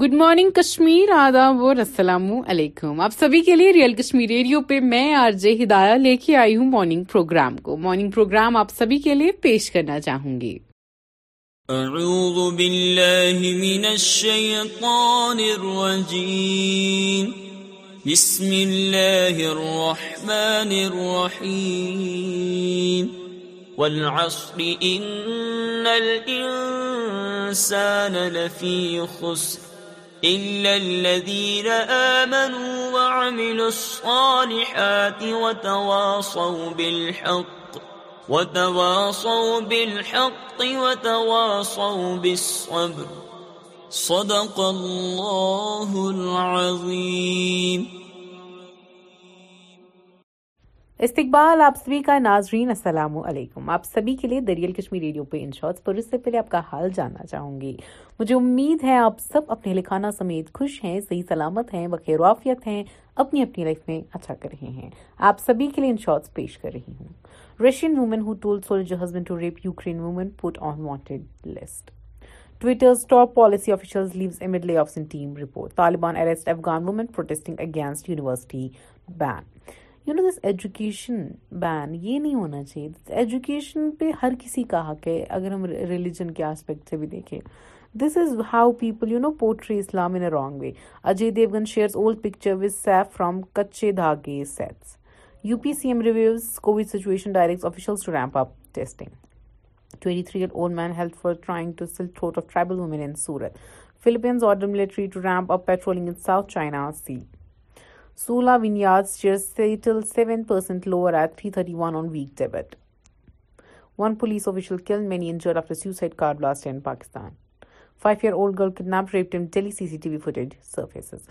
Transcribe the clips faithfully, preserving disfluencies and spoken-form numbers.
Good morning Kashmir, آداب اور السلام علیکم. آپ سبھی کے لیے ریئل کشمیر ریڈیو پہ میں آر جے ہدایہ لے کے آئی ہوں مارننگ پروگرام کو. مارننگ پروگرام آپ سبھی کے لیے پیش کرنا چاہوں گی. اعوذ باللہ من الشیطان الرجیم، بسم اللہ الرحمن الرحیم، والعصر ان الانسان لفی خسر الا الذین آمنوا وعملوا الصالحات وتواصوا بالحق وتواصوا بالحق وتواصوا بالصبر، صدق اللہ العظیم. استقبال آپ سبھی کا ناظرین، السلام علیکم. آپ سبھی کے لیے ریئل کشمیر ریڈیو پہ ان شارٹس پر اس سے پہلے آپ کا حال جاننا چاہوں گی. مجھے امید ہے آپ سب اپنے لکھانہ سمیت خوش ہیں، صحیح سلامت ہیں، بخیر وعافیت ہیں، اپنی اپنی لائف میں اچھا کر رہے ہیں. آپ سبھی کے لیے ان شارٹس پیش کر رہی ہوں. Russian woman who told soldier husband to rape Ukraine woman put on wanted list. Twitter's top policy officials leaves amid layoffs in team report. Taliban arrest Afghan woman protesting against university ban. You know, this education ban یہ نہیں ہونا چاہیے. Education پہ ہر کسی کا حق ہے. اگر ہم ریلیجن کے آسپیکٹ سے بھی دیکھیں، this is how people you know portray Islam in a wrong way. Ajay Devgn shares old picture with Saif from Kachche Dhaage sets. U P C M reviews Covid situation, directs officials to ramp up testing. twenty-three year old man held for trying to sell throat of tribal women in Surat. Philippines order military to ramp up patrolling in South China Sea. Sola Vineyards shares settle seven percent lower at three thirty-one on weak debit. One police official killed, many injured after suicide car blast in Pakistan. five-year-old girl kidnapped, raped in Delhi, C C T V footage surfaces.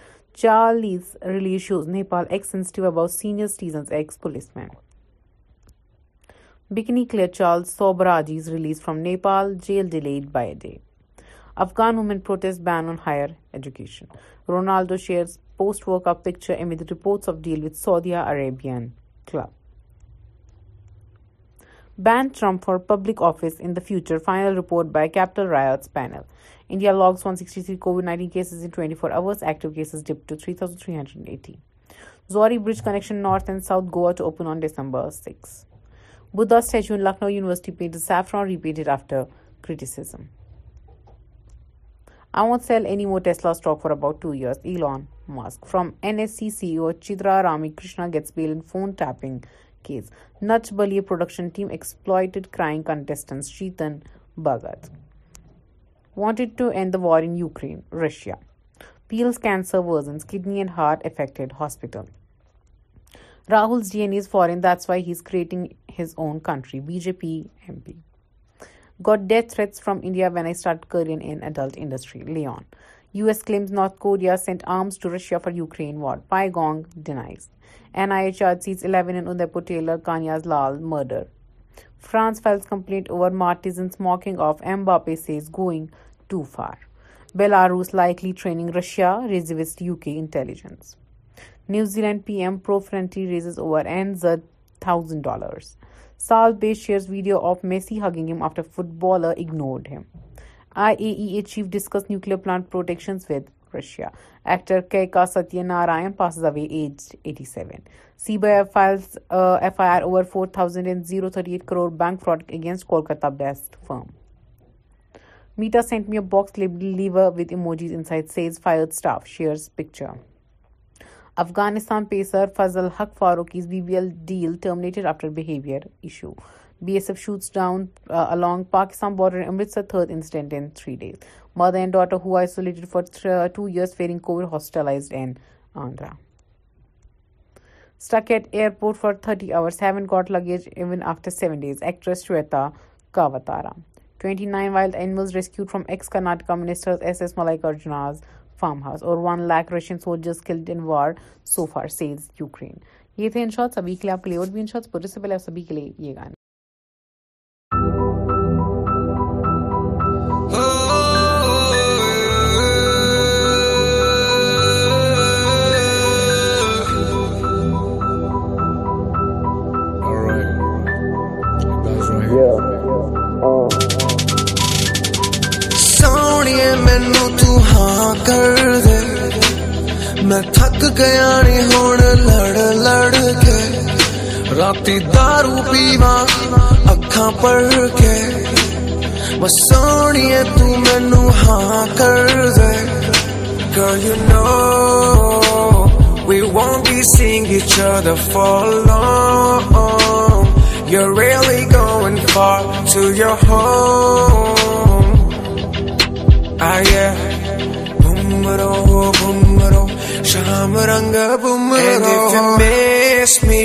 Charlie's release shows Nepal ex-sensitive about senior citizens, ex-policeman. Bikini clear Charles Sobhraj is released from Nepal, jail delayed by a day. Afghan women protest ban on higher education. Ronaldo shares post World Cup picture amid reports of deal with Saudi Arabian club. Ban Trump for public office in the future. Final report by Capitol Riots panel. India logs one hundred sixty-three COVID nineteen cases in twenty-four hours. Active cases dipped to three thousand three hundred eighty. Zuari bridge connection north and south Goa to open on December sixth. Buddha statue in Lucknow University painted saffron, repainted after criticism. I won't sell any more Tesla stock for about two years. Elon Musk. From N S C C E O Chidra Ramakrishna gets bail in phone tapping case. Nach Baliye production team exploited crying contestants. Chetan Bhagat wanted to end the war in Ukraine. Russia. Peel's cancer worsens. Kidney and heart affected hospital. Rahul's D N A is foreign. That's why he's creating his own country. B J P M P. Got death threats from India when I start career in adult industry. Leon. U S claims North Korea sent arms to Russia for Ukraine war. Pyongyang denies. N I H R sees eleven in Udaipur tailor Kanya's Lal murder. France files complaint over Martizans mocking of Mbappé, says going too far. Belarus likely training Russia, reservist U K intelligence. New Zealand P M pro-friendly raises over N Z one thousand dollars. Sal Bae shares video of Messi hugging him after footballer ignored him. I A E A chief discussed nuclear plant protections with Russia. Actor K K Satyanarayan passes away aged eighty-seven. C B I files uh, F I R over four thousand thirty-eight crore bank fraud against Kolkata-based firm. Meta sent me a box labeled lever with emojis inside, says fired staff, shares picture. Afghanistan pacer Fazal Haq Faruqi's B B L deal terminated after behavior issue. B S F shoots down uh, along Pakistan border in Amritsar, third incident in three days. Mother and daughter who isolated for th- uh, two years fearing COVID hospitalized in Andhra. Stuck at airport for thirty hours, haven't got luggage even after seven days. Actress Shweta Kavatara. twenty-nine wild animals rescued from ex-Karnataka minister S S Mallikarjuna's farmhouse. Or one lakh Russian soldiers killed in war so far, says Ukraine. یہ تھے ان shorts ابھی کے لیے آپ کے لیے، اور بھی ان شارٹس پورے سے پہلے آپ سبھی کے لیے یہ گانے. کر دے, میں تھک گیا نی ہون لڑ لڑ کے, راتی دارو پیوا اکھاں پر کے, میں سونیے تو مینو ہاں کر دے. Girl you know we won't be seeing each other for long, you're really going far to your home. Ah yeah, bumro bumro sham rang bumro, and if you miss me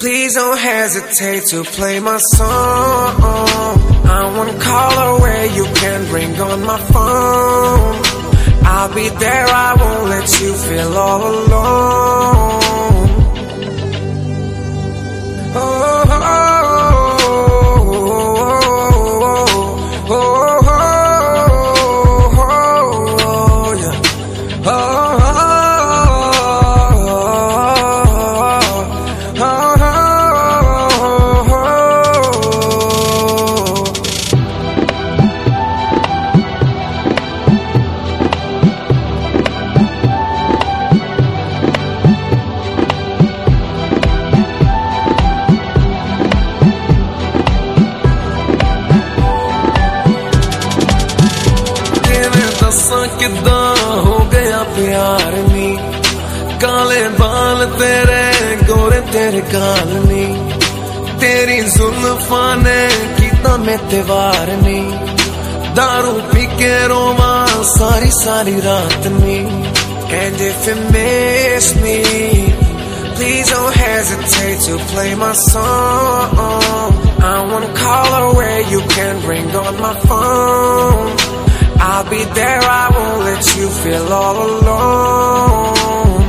please don't hesitate to play my song. I won't call away, you can ring on my phone. I'll be there, I won't let you feel all alone. Oh, oh, oh, oh, oh, oh, yeah. Oh, oh, oh, oh, oh, oh. ہو گیا پیار نی, کالے بال تیرے گورے تیرے کال نی, تیری زلفاں نے کیتا میں تیوار نی, دارو پی کے رواں ساری ساری رات نی. And if you miss me please don't hesitate to play my song. I won't call away, you can ring on my phone. I'll be there, I won't let you feel all alone.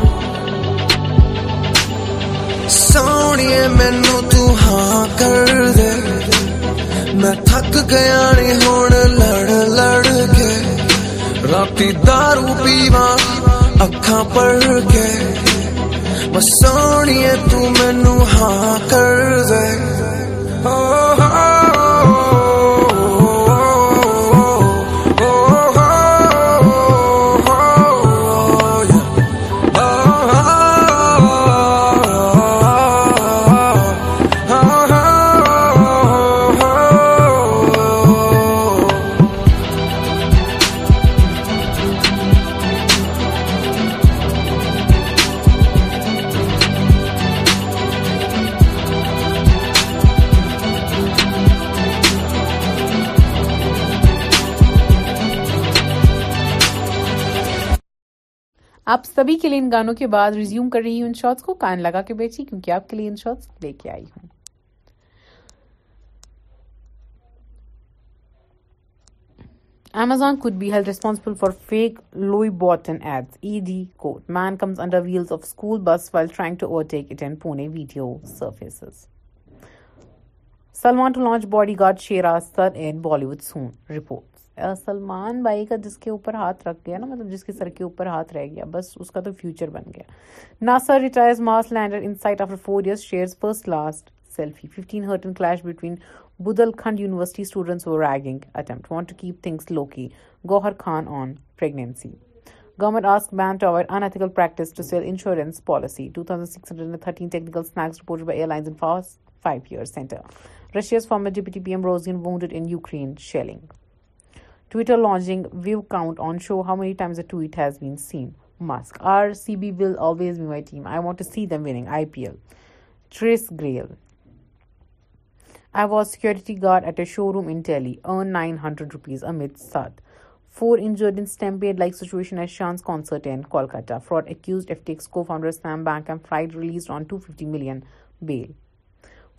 Soniye mainu tu haan kar de, main thak gaya ni hun lad lad ke, raati daru peewa akhaan par ke, main soniye tu mainu haan kar de. Oh آپ سبھی کے لیے ان گانوں کے بعد resume کر رہی ہوں ان شاٹس کو. کان لگا کے بیٹھی کیونکہ آپ کے لیے ان شاٹس لے کے آئی ہوں. Amazon could be held responsible for fake Louis Vuitton ads, E D quote. Man comes under wheels of school bus while trying to overtake it in Pune, video surfaces. Salman to launch bodyguard Sherazad in Bollywood soon, report. Salman بھائی کا جس کے اوپر ہاتھ رکھ گیا نا, مطلب جس کے سر کے اوپر ہاتھ رہ گیا, بس اس کا تو فیوچر بن گیا. NASA retires Mars lander InSight after four years, shares first last selfie. Fifteen hurt clash between Bundelkhand university students اور ragging attempt, want to keep things low key. Gauahar Khan on pregnancy. Government asks ban to avoid unethical practice to sell insurance policy. two thousand six hundred thirteen technical snags reported by airlines in past five year center. Russia's former deputy P M Rosin wounded in Ukraine shelling. Twitter launching view count on show how many times a tweet has been seen. Musk, R C B will always be my team. I want to see them winning I P L. Tris Grail. I was security guard at a showroom in Delhi. Earned nine hundred rupees amid sad. Four injured in stampede-like situation at Shan's concert in Kolkata. Fraud accused F T X co-founder Sam Bankman Fried released on two hundred fifty million bail.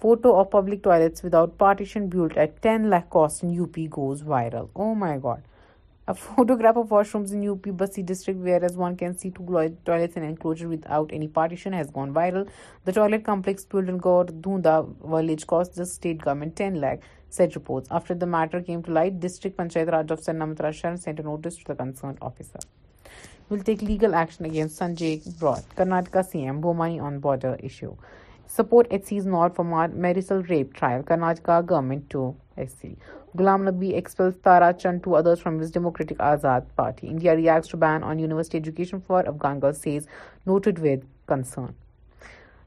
Photo of public toilets without partition built at ten lakh cost in U P goes viral. Oh my god. A photograph of washrooms in U P Basi district, whereas one can see two toilets in an enclosure without any partition, has gone viral. The toilet complex built in Gordhunda village cost the state government ten lakh, said reports. After the matter came to light, District Panchayat Raj Officer Namitra Sharan sent a notice to the concerned officer. Will take legal action against Sanjay Broad. Karnataka C M Bomani on border issue. support A C S nod for marital rape trial, Karnataka government to A C. Ghulam Nabi expels Tara Chand, two others from his Democratic Azad Party. India reacts to ban on university education for Afghan girls, says noted with concern.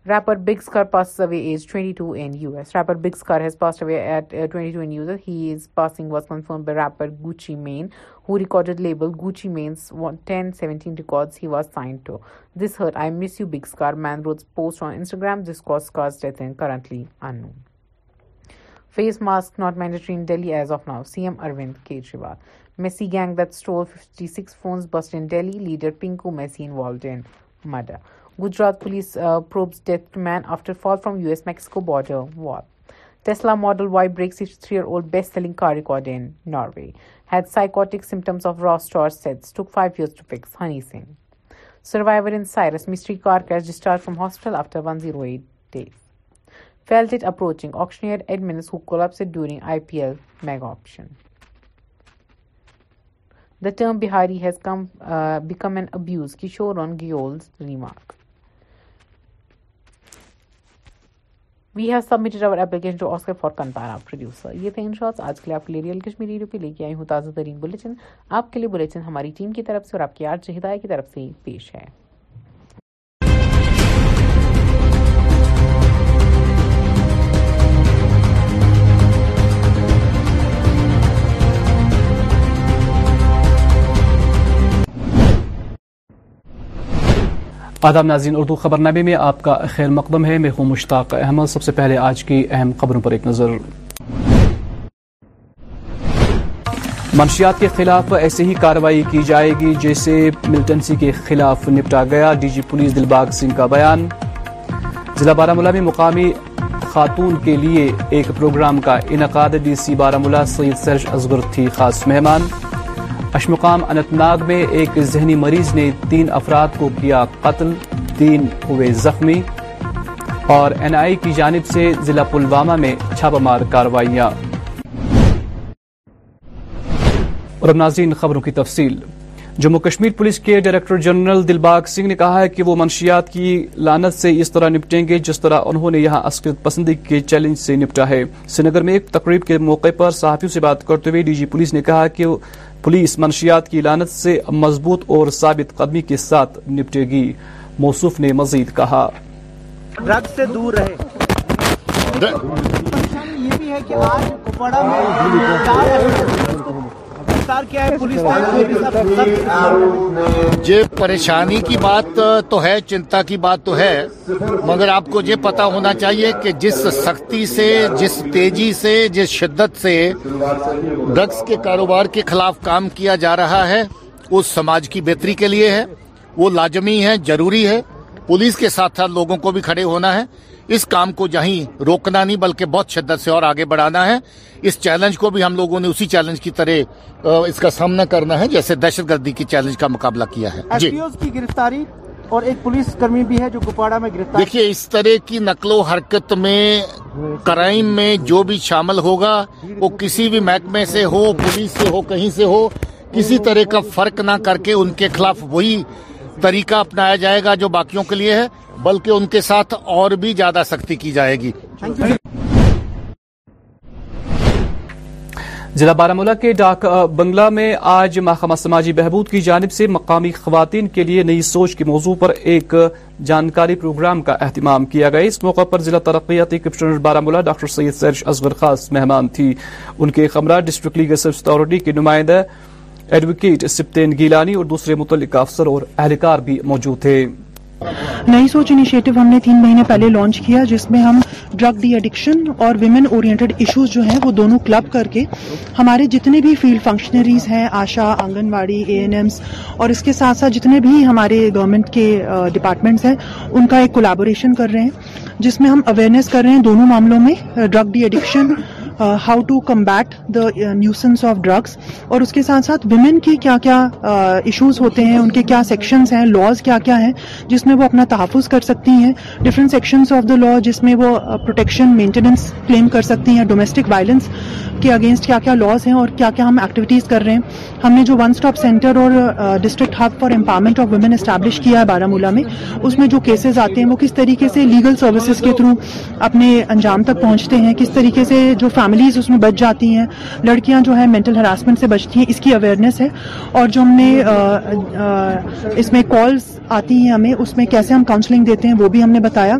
Rapper Big Skar passes away age twenty-two in U S. Rapper Big Skar has passed away at uh, twenty-two in U S. His passing was confirmed by rapper Gucci Mane, who recorded label Gucci Mane's ten seventeen records he was signed to. This hurt, I miss you, Big Skar, man wrote post on Instagram. This caused Skar's death and currently unknown. Face masks not mandatory in Delhi as of now, C M Arvind Kejriwal. Messi gang that stole fifty-six phones bust in Delhi, leader Pinku Messi involved in murder. Gujarat police uh, probes death to man after fall from U S Mexico border wall. Tesla Model Y breaks sixty-three-year-old best-selling car record in Norway. Had psychotic symptoms of raw store sets. Took five years to fix. Honey Singh. Survivor in Cyrus. Mystery car crash, discharged from hospital after one hundred eight days. Felt it approaching. Auctioneer Edmonds who collapsed during I P L mega auction. The term Bihari has come uh, become an abuse. Kishore on Gyoal's remark. We have submitted our application to Oscar for Kantara producer. یہ تھے ان شاءٹس آج کے لیے آپ کے لیے real Kashmir radio پہ لے کے آئی ہوں تازہ ترین بلیٹن. آپ کے لیے بلیٹن ہماری ٹیم کی طرف سے اور آپ کی آرچ ہدایہ کی طرف سے پیش ہے. آداب ناظرین, اردو خبرنامے میں آپ کا خیر مقدم ہے. میں ہوں مشتاق احمد. سب سے پہلے آج کی اہم خبروں پر ایک نظر. منشیات کے خلاف ایسے ہی کارروائی کی جائے گی جیسے ملٹنسی کے خلاف نپٹا گیا, D G police Dilbagh Singh کا بیان. ضلع بارہمولہ میں مقامی خاتون کے لیے ایک پروگرام کا انعقاد, ڈی سی بارہمولہ سید سرج ازبر تھی خاص مہمان. اشمقام اننت ناگ میں ایک ذہنی مریض نے تین افراد کو کیا قتل, تین ہوئے زخمی. اور این آئی کی جانب سے ضلع پلوامہ میں چھاپہ مار کاروائیاں. اور اب ناظرین خبروں کی تفصیل. جموں کشمیر پولیس کے ڈائریکٹر جنرل دلباغ سنگھ نے کہا ہے کہ وہ منشیات کی لعنت سے اس طرح نپٹیں گے جس طرح انہوں نے یہاں عسکریت پسندی کے چیلنج سے نپٹا ہے. سری نگر میں ایک تقریب کے موقع پر صحافیوں سے بات کرتے ہوئے ڈی جی پولیس نے کہا کہ پولیس منشیات کی لعنت سے مضبوط اور ثابت قدمی کے ساتھ نپٹے گی. موصوف نے مزید کہا, ڈرگ سے دور رہے. یہ بھی ہے کہ آج کپواڑہ میں کیا ہے پولیس. یہ پریشانی کی بات تو ہے, چنتا کی بات تو ہے, مگر آپ کو یہ پتا ہونا چاہیے کہ جس سختی سے, جس تیزی سے, جس شدت سے ڈرگس کے کاروبار کے خلاف کام کیا جا رہا ہے وہ سماج کی بہتری کے لیے ہے, وہ لازمی ہے, ضروری ہے. پولیس کے ساتھ ساتھ لوگوں کو بھی کھڑے ہونا ہے. اس کام کو جہیں روکنا نہیں بلکہ بہت شدت سے اور آگے بڑھانا ہے. اس چیلنج کو بھی ہم لوگوں نے اسی چیلنج کی طرح اس کا سامنا کرنا ہے جیسے دہشت گردی کی چیلنج کا مقابلہ کیا ہے. ایس پی اوز کی گرفتاری اور ایک پولیس کرمی بھی ہے جو کپواڑہ میں گرفتار. دیکھیے, اس طرح کی نقل و حرکت میں, کرائم میں جو بھی شامل ہوگا وہ کسی بھی محکمے سے ہو, پولیس سے ہو, کہیں سے ہو, کسی طرح کا فرق نہ کر کے ان کے خلاف وہی طریقہ اپنایا جائے گا جو باقیوں کے لیے ہے, بلکہ ان کے ساتھ اور بھی زیادہ سختی کی جائے گی. ضلع بارہمولہ کے ڈاک بنگلہ میں آج محکمہ سماجی بہبود کی جانب سے مقامی خواتین کے لیے نئی سوچ کے موضوع پر ایک جانکاری پروگرام کا اہتمام کیا گیا. اس موقع پر ضلع ترقیاتی کمشنر بارہمولہ ڈاکٹر سید سرج اصغر خاص مہمان تھی. ان کے ہمراہ ڈسٹرکٹ لیگل سروس اتھارٹی کے نمائندہ ایڈوکیٹ سپتین گیلانی اور دوسرے متعلقہ افسر اور اہلکار بھی موجود تھے. نئی سوچ انیشیٹو ہم نے تین مہینے پہلے لانچ کیا جس میں ہم ڈرگ ڈی ایڈکشن اور ویمن اورینٹڈ ایشوز جو ہیں وہ دونوں کلب کر کے ہمارے جتنے بھی فیلڈ فنکشنریز ہیں, آشا, آنگن واڑی, اے این ایمس اور اس کے ساتھ ساتھ جتنے بھی ہمارے گورنمنٹ کے ڈپارٹمنٹس ہیں ان کا ایک کولابوریشن کر رہے ہیں جس میں ہم اویئرنیس کر رہے ہیں دونوں معاملوں میں, drug D addiction, how to combat the nuisance of drugs اور اس کے ساتھ ساتھ ویمن کی کیا کیا ایشوز ہوتے ہیں, ان کے کیا سیکشنز ہیں, لاز کیا کیا ہیں جس میں وہ اپنا تحفظ کر سکتی ہیں, different sections of the law جس میں وہ پروٹیکشن مینٹیننس کلیم کر سکتی ہیں, ڈومیسٹک وائلنس کے اگینسٹ کیا کیا لاز ہیں اور کیا کیا ہم ایکٹیویٹیز کر رہے ہیں. ہم نے جو ون سٹاپ سینٹر اور district hub for empowerment of women establish کیا ہے بارامولہ میں, اس میں جو کیسز آتے ہیں وہ کس طریقے سے لیگل سروسز کے تھرو اپنے انجام تک پہنچتے ہیں, کس طریقے سے جو فیملیز اس میں بچ جاتی ہیں, لڑکیاں جو ہیں مینٹل ہراسمنٹ سے بچتی ہیں, اس کی اویئرنیس ہے. اور جو ہم نے اس میں کالز آتی ہیں ہمیں, اس میں کیسے ہم کاؤنسلنگ دیتے ہیں وہ بھی ہم نے بتایا.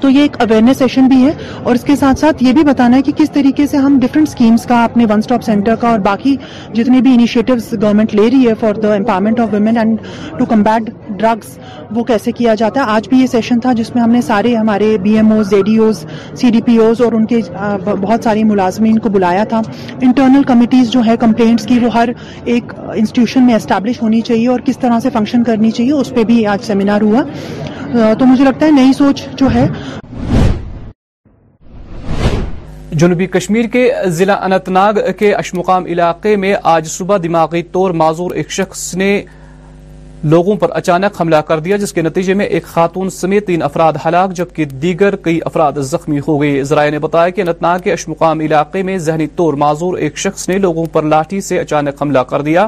تو یہ ایک اویئرنیس سیشن بھی ہے, اور اس کے ساتھ ساتھ یہ بھی بتانا ہے کہ کس طریقے سے ہم ڈفرینٹ اسکیمس کا, اپنے ون اسٹاپ سینٹر کا اور باقی جتنے بھی انیشیٹوز گورنمنٹ لے رہی ہے for the empowerment of women and to combat drugs, وہ کیسے کیا جاتا ہے. آج بھی یہ سیشن تھا جس میں ہم نے سارے ہمارے B M Os, A D Os, C D P Os اور ان کے بہت سارے ملازمین کو بلایا تھا. انٹرنل کمیٹیز جو ہے کمپلینٹس کی, وہ ہر ایک انسٹیٹیوشن میں اسٹیبلش ہونی چاہیے اور کس طرح سے فنکشن کرنی چاہیے, اس پہ بھی آج سیمینار ہوا. تو مجھے لگتا ہے نئی سوچ جو ہے. جنوبی کشمیر کے ضلع اننت ناگ کے اشمقام علاقے میں آج صبح دماغی طور معذور ایک شخص نے لوگوں پر اچانک حملہ کر دیا, جس کے نتیجے میں ایک خاتون سمیت تین افراد ہلاک جبکہ دیگر کئی افراد زخمی ہو گئے. ذرائع نے بتایا کہ اننت ناگ کے اشمقام علاقے میں ذہنی طور معذور ایک شخص نے لوگوں پر لاٹھی سے اچانک حملہ کر دیا,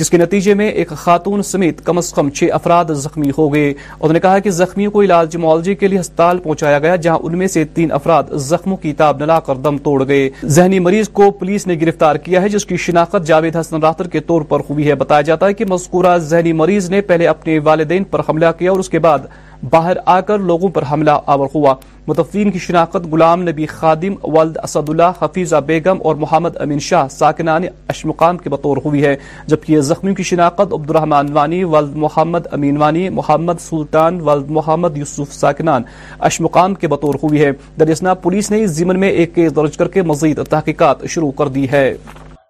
جس کے نتیجے میں ایک خاتون سمیت کم از کم چھ افراد زخمی ہو گئے. انہوں نے کہا کہ زخمیوں کو علاج معالجے کے لیے ہسپتال پہنچایا گیا, جہاں ان میں سے تین افراد زخموں کی تاب نلا کر دم توڑ گئے. ذہنی مریض کو پولیس نے گرفتار کیا ہے, جس کی شناخت جاوید حسن راتر کے طور پر ہوئی ہے. بتایا جاتا ہے کہ مذکورہ ذہنی مریض نے پہلے اپنے والدین پر حملہ کیا اور اس کے بعد باہر آ کر لوگوں پر حملہ آور ہوا. متفقین کی شناخت غلام نبی خادم, والد اسد اللہ, حفیظہ بیگم اور محمد امین شاہ ساکنان اشمقام کے بطور ہوئی ہے, جبکہ زخمیوں کی شناخت عبد الرحمن وانی, والد محمد امین وانی, محمد سلطان, والد محمد یوسف ساکنان اشمقام کے بطور ہوئی ہے. درسنا پولیس نے اس ضمن میں ایک کیس درج کر کے مزید تحقیقات شروع کر دی ہے.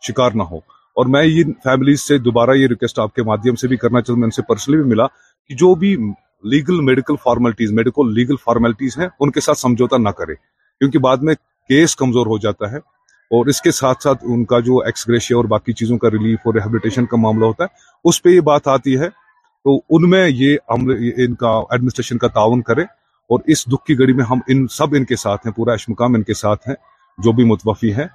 شکار نہ ہو, اور میں یہ فیملیز سے دوبارہ یہ ریکویسٹ آپ کے مادھیم سے بھی کرنا چاہتا ہوں, میں ان سے پرسنلی بھی ملا, کہ جو بھی legal medical formalities medical legal formalities ہیں ان کے ساتھ سمجھوتا نہ کرے, کیونکہ بعد میں کیس کمزور ہو جاتا ہے, اور اس کے ساتھ ساتھ ان کا جو ایکس گریشیا اور باقی چیزوں کا ریلیف اور ریہیبلیٹیشن کا معاملہ ہوتا ہے, اس پہ یہ بات آتی ہے. تو ان میں یہ ان کا ایڈمنسٹریشن کا تعاون کرے, اور اس دکھ کی گھڑی میں ہم ان سب ان کے ساتھ ہیں, پورا اشمقام ان کے ساتھ ہیں جو بھی متوفی ہیں,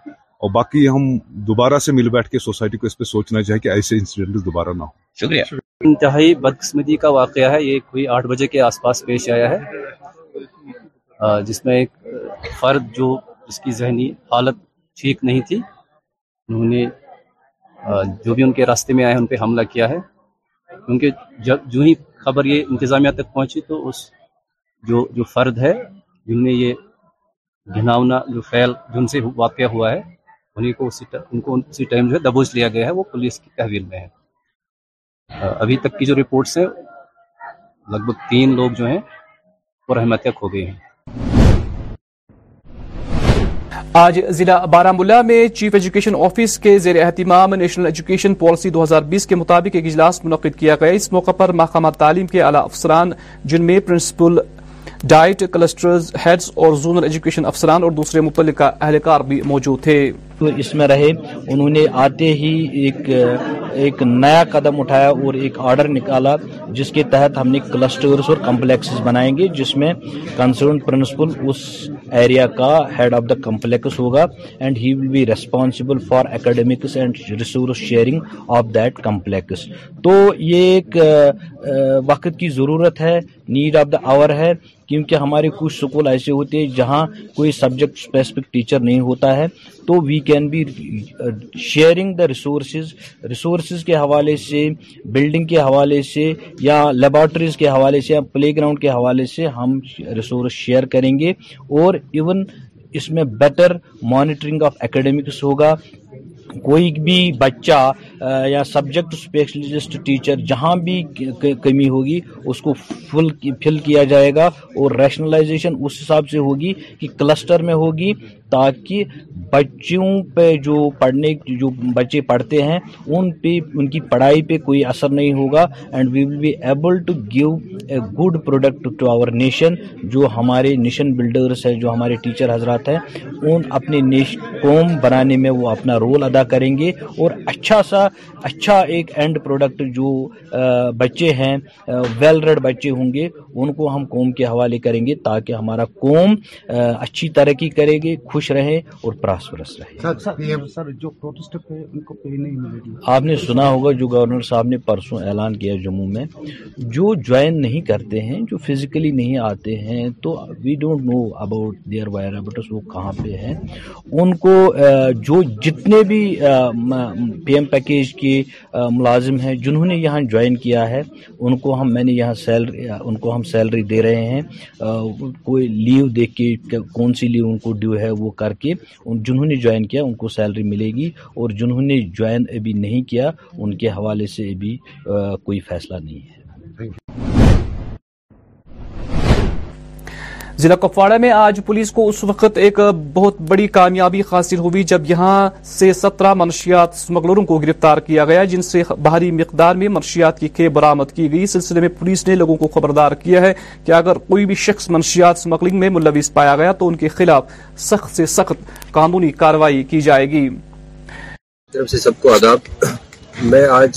اور باقی ہم دوبارہ سے مل بیٹھ کے سوسائٹی کو اس پہ سوچنا چاہیے کہ ایسے انسیڈنٹ دوبارہ نہ ہو. شکریہ. انتہائی بدقسمتی کا واقعہ ہے, یہ کوئی آٹھ بجے کے آس پاس پیش آیا ہے, جس میں ایک فرد جو اس کی ذہنی حالت ٹھیک نہیں تھی, انہوں نے جو بھی ان کے راستے میں آئے ان پہ حملہ کیا ہے. کیونکہ جب جو ہی خبر یہ انتظامیہ تک پہنچی تو اس جو جو فرد ہے جن نے یہ گھناؤنا جو فعل جن سے واقعہ ہوا ہے, انہیں کو اسی ان کو اسی ٹائم جو ہے دبوچ لیا گیا ہے, وہ پولیس کی تحویل میں ہے. ابھی تک کی جو رپورٹس ہیں لگ بھگ تین لوگ جو ہیں وہ رحمت یاب ہو گئے ہیں. آج ضلع بارامولہ میں چیف ایجوکیشن آفس کے زیر اہتمام نیشنل ایجوکیشن پالیسی دو ہزار بیس کے مطابق ایک اجلاس منعقد کیا گیا. اس موقع پر محکمہ تعلیم کے اعلی افسران, جن میں پرنسپل, ڈائٹ, کلسٹرز ہیڈز اور زونل ایجوکیشن افسران اور دوسرے متعلقہ اہلکار بھی موجود تھے. تو اس میں رہے انہوں نے آتے ہی ایک ایک نیا قدم اٹھایا اور ایک آرڈر نکالا, جس کے تحت ہم نے کلسٹرز اور کمپلیکسز بنائیں گے, جس میں کنسرن پرنسپل اس ایریا کا ہیڈ آف دا کمپلیکس ہوگا, and he will be responsible for academics and resource sharing of that complex. تو یہ ایک وقت کی ضرورت ہے, نیڈ آف دا آور ہے, کیونکہ ہمارے کچھ سکول ایسے ہوتے ہیں جہاں کوئی سبجیکٹ اسپیسیفک ٹیچر نہیں ہوتا ہے. تو we can be sharing the resources, resources کے حوالے سے, بلڈنگ کے حوالے سے, یا لیبارٹریز کے حوالے سے, یا پلے گراؤنڈ کے حوالے سے ہم ریسورس شیئر کریں گے. اور ایون اس میں بیٹر مانیٹرنگ آف اکیڈمکس ہوگا. کوئی بھی بچہ یا سبجیکٹ اسپیشلسٹ ٹیچر جہاں بھی کمی ہوگی اس کو فل فل کیا جائے گا, اور ریشنلائزیشن اس حساب سے ہوگی کہ کلسٹر میں ہوگی, تاکہ بچوں پہ جو پڑھنے جو بچے پڑھتے ہیں ان پہ ان کی پڑھائی پہ کوئی اثر نہیں ہوگا, and we will be able to give a good product to our nation. جو ہمارے نیشن بلڈرس ہیں, جو ہمارے ٹیچر حضرات ہیں, ان اپنے قوم بنانے میں وہ اپنا رول ادا کریں گے, اور اچھا سا اچھا ایک اینڈ پروڈکٹ جو بچے ہیں, ویل ریڈ بچے ہوں گے, ان کو ہم قوم کے حوالے کریں گے, تاکہ ہمارا قوم اچھی ترقی کرے گی, خوش خوش رہیں اور پراسپرس رہیں. سر جو پروٹیسٹ پہ ان کو پے نہیں ملے گی. آپ نے سنا ہوگا جو گورنر صاحب نے پرسوں اعلان کیا جموں میں, جو جوائن نہیں کرتے ہیں, جو فزیکلی نہیں آتے ہیں, تو we don't know about their whereabouts, وہ کہاں پہ ہیں. ان کو جو جتنے بھی پی ایم پیکیج کے ملازم ہیں جنہوں نے یہاں جوائن کیا ہے, ان کو ہم میں نے یہاں سیلری ان کو ہم سیلری دے رہے ہیں. کوئی لیو دیکھ کے کون سی لیو ان کو ڈیو ہے وہ کر کے جنہوں نے جوائن کیا ان کو سیلری ملے گی, اور جنہوں نے جوائن ابھی نہیں کیا ان کے حوالے سے ابھی کوئی فیصلہ نہیں ہے. ضلع کپواڑہ میں آج پولیس کو اس وقت ایک بہت بڑی کامیابی حاصل ہوئی جب یہاں سے سترہ منشیات اسمگلروں کو گرفتار کیا گیا, جن سے بھاری مقدار میں منشیات کی کھیپ برآمد کی گئی. سلسلے میں پولیس نے لوگوں کو خبردار کیا ہے کہ اگر کوئی بھی شخص منشیات اسمگلنگ میں ملوث پایا گیا تو ان کے خلاف سخت سے سخت قانونی کارروائی کی جائے گی. طرف سے سب کو آداب. میں آج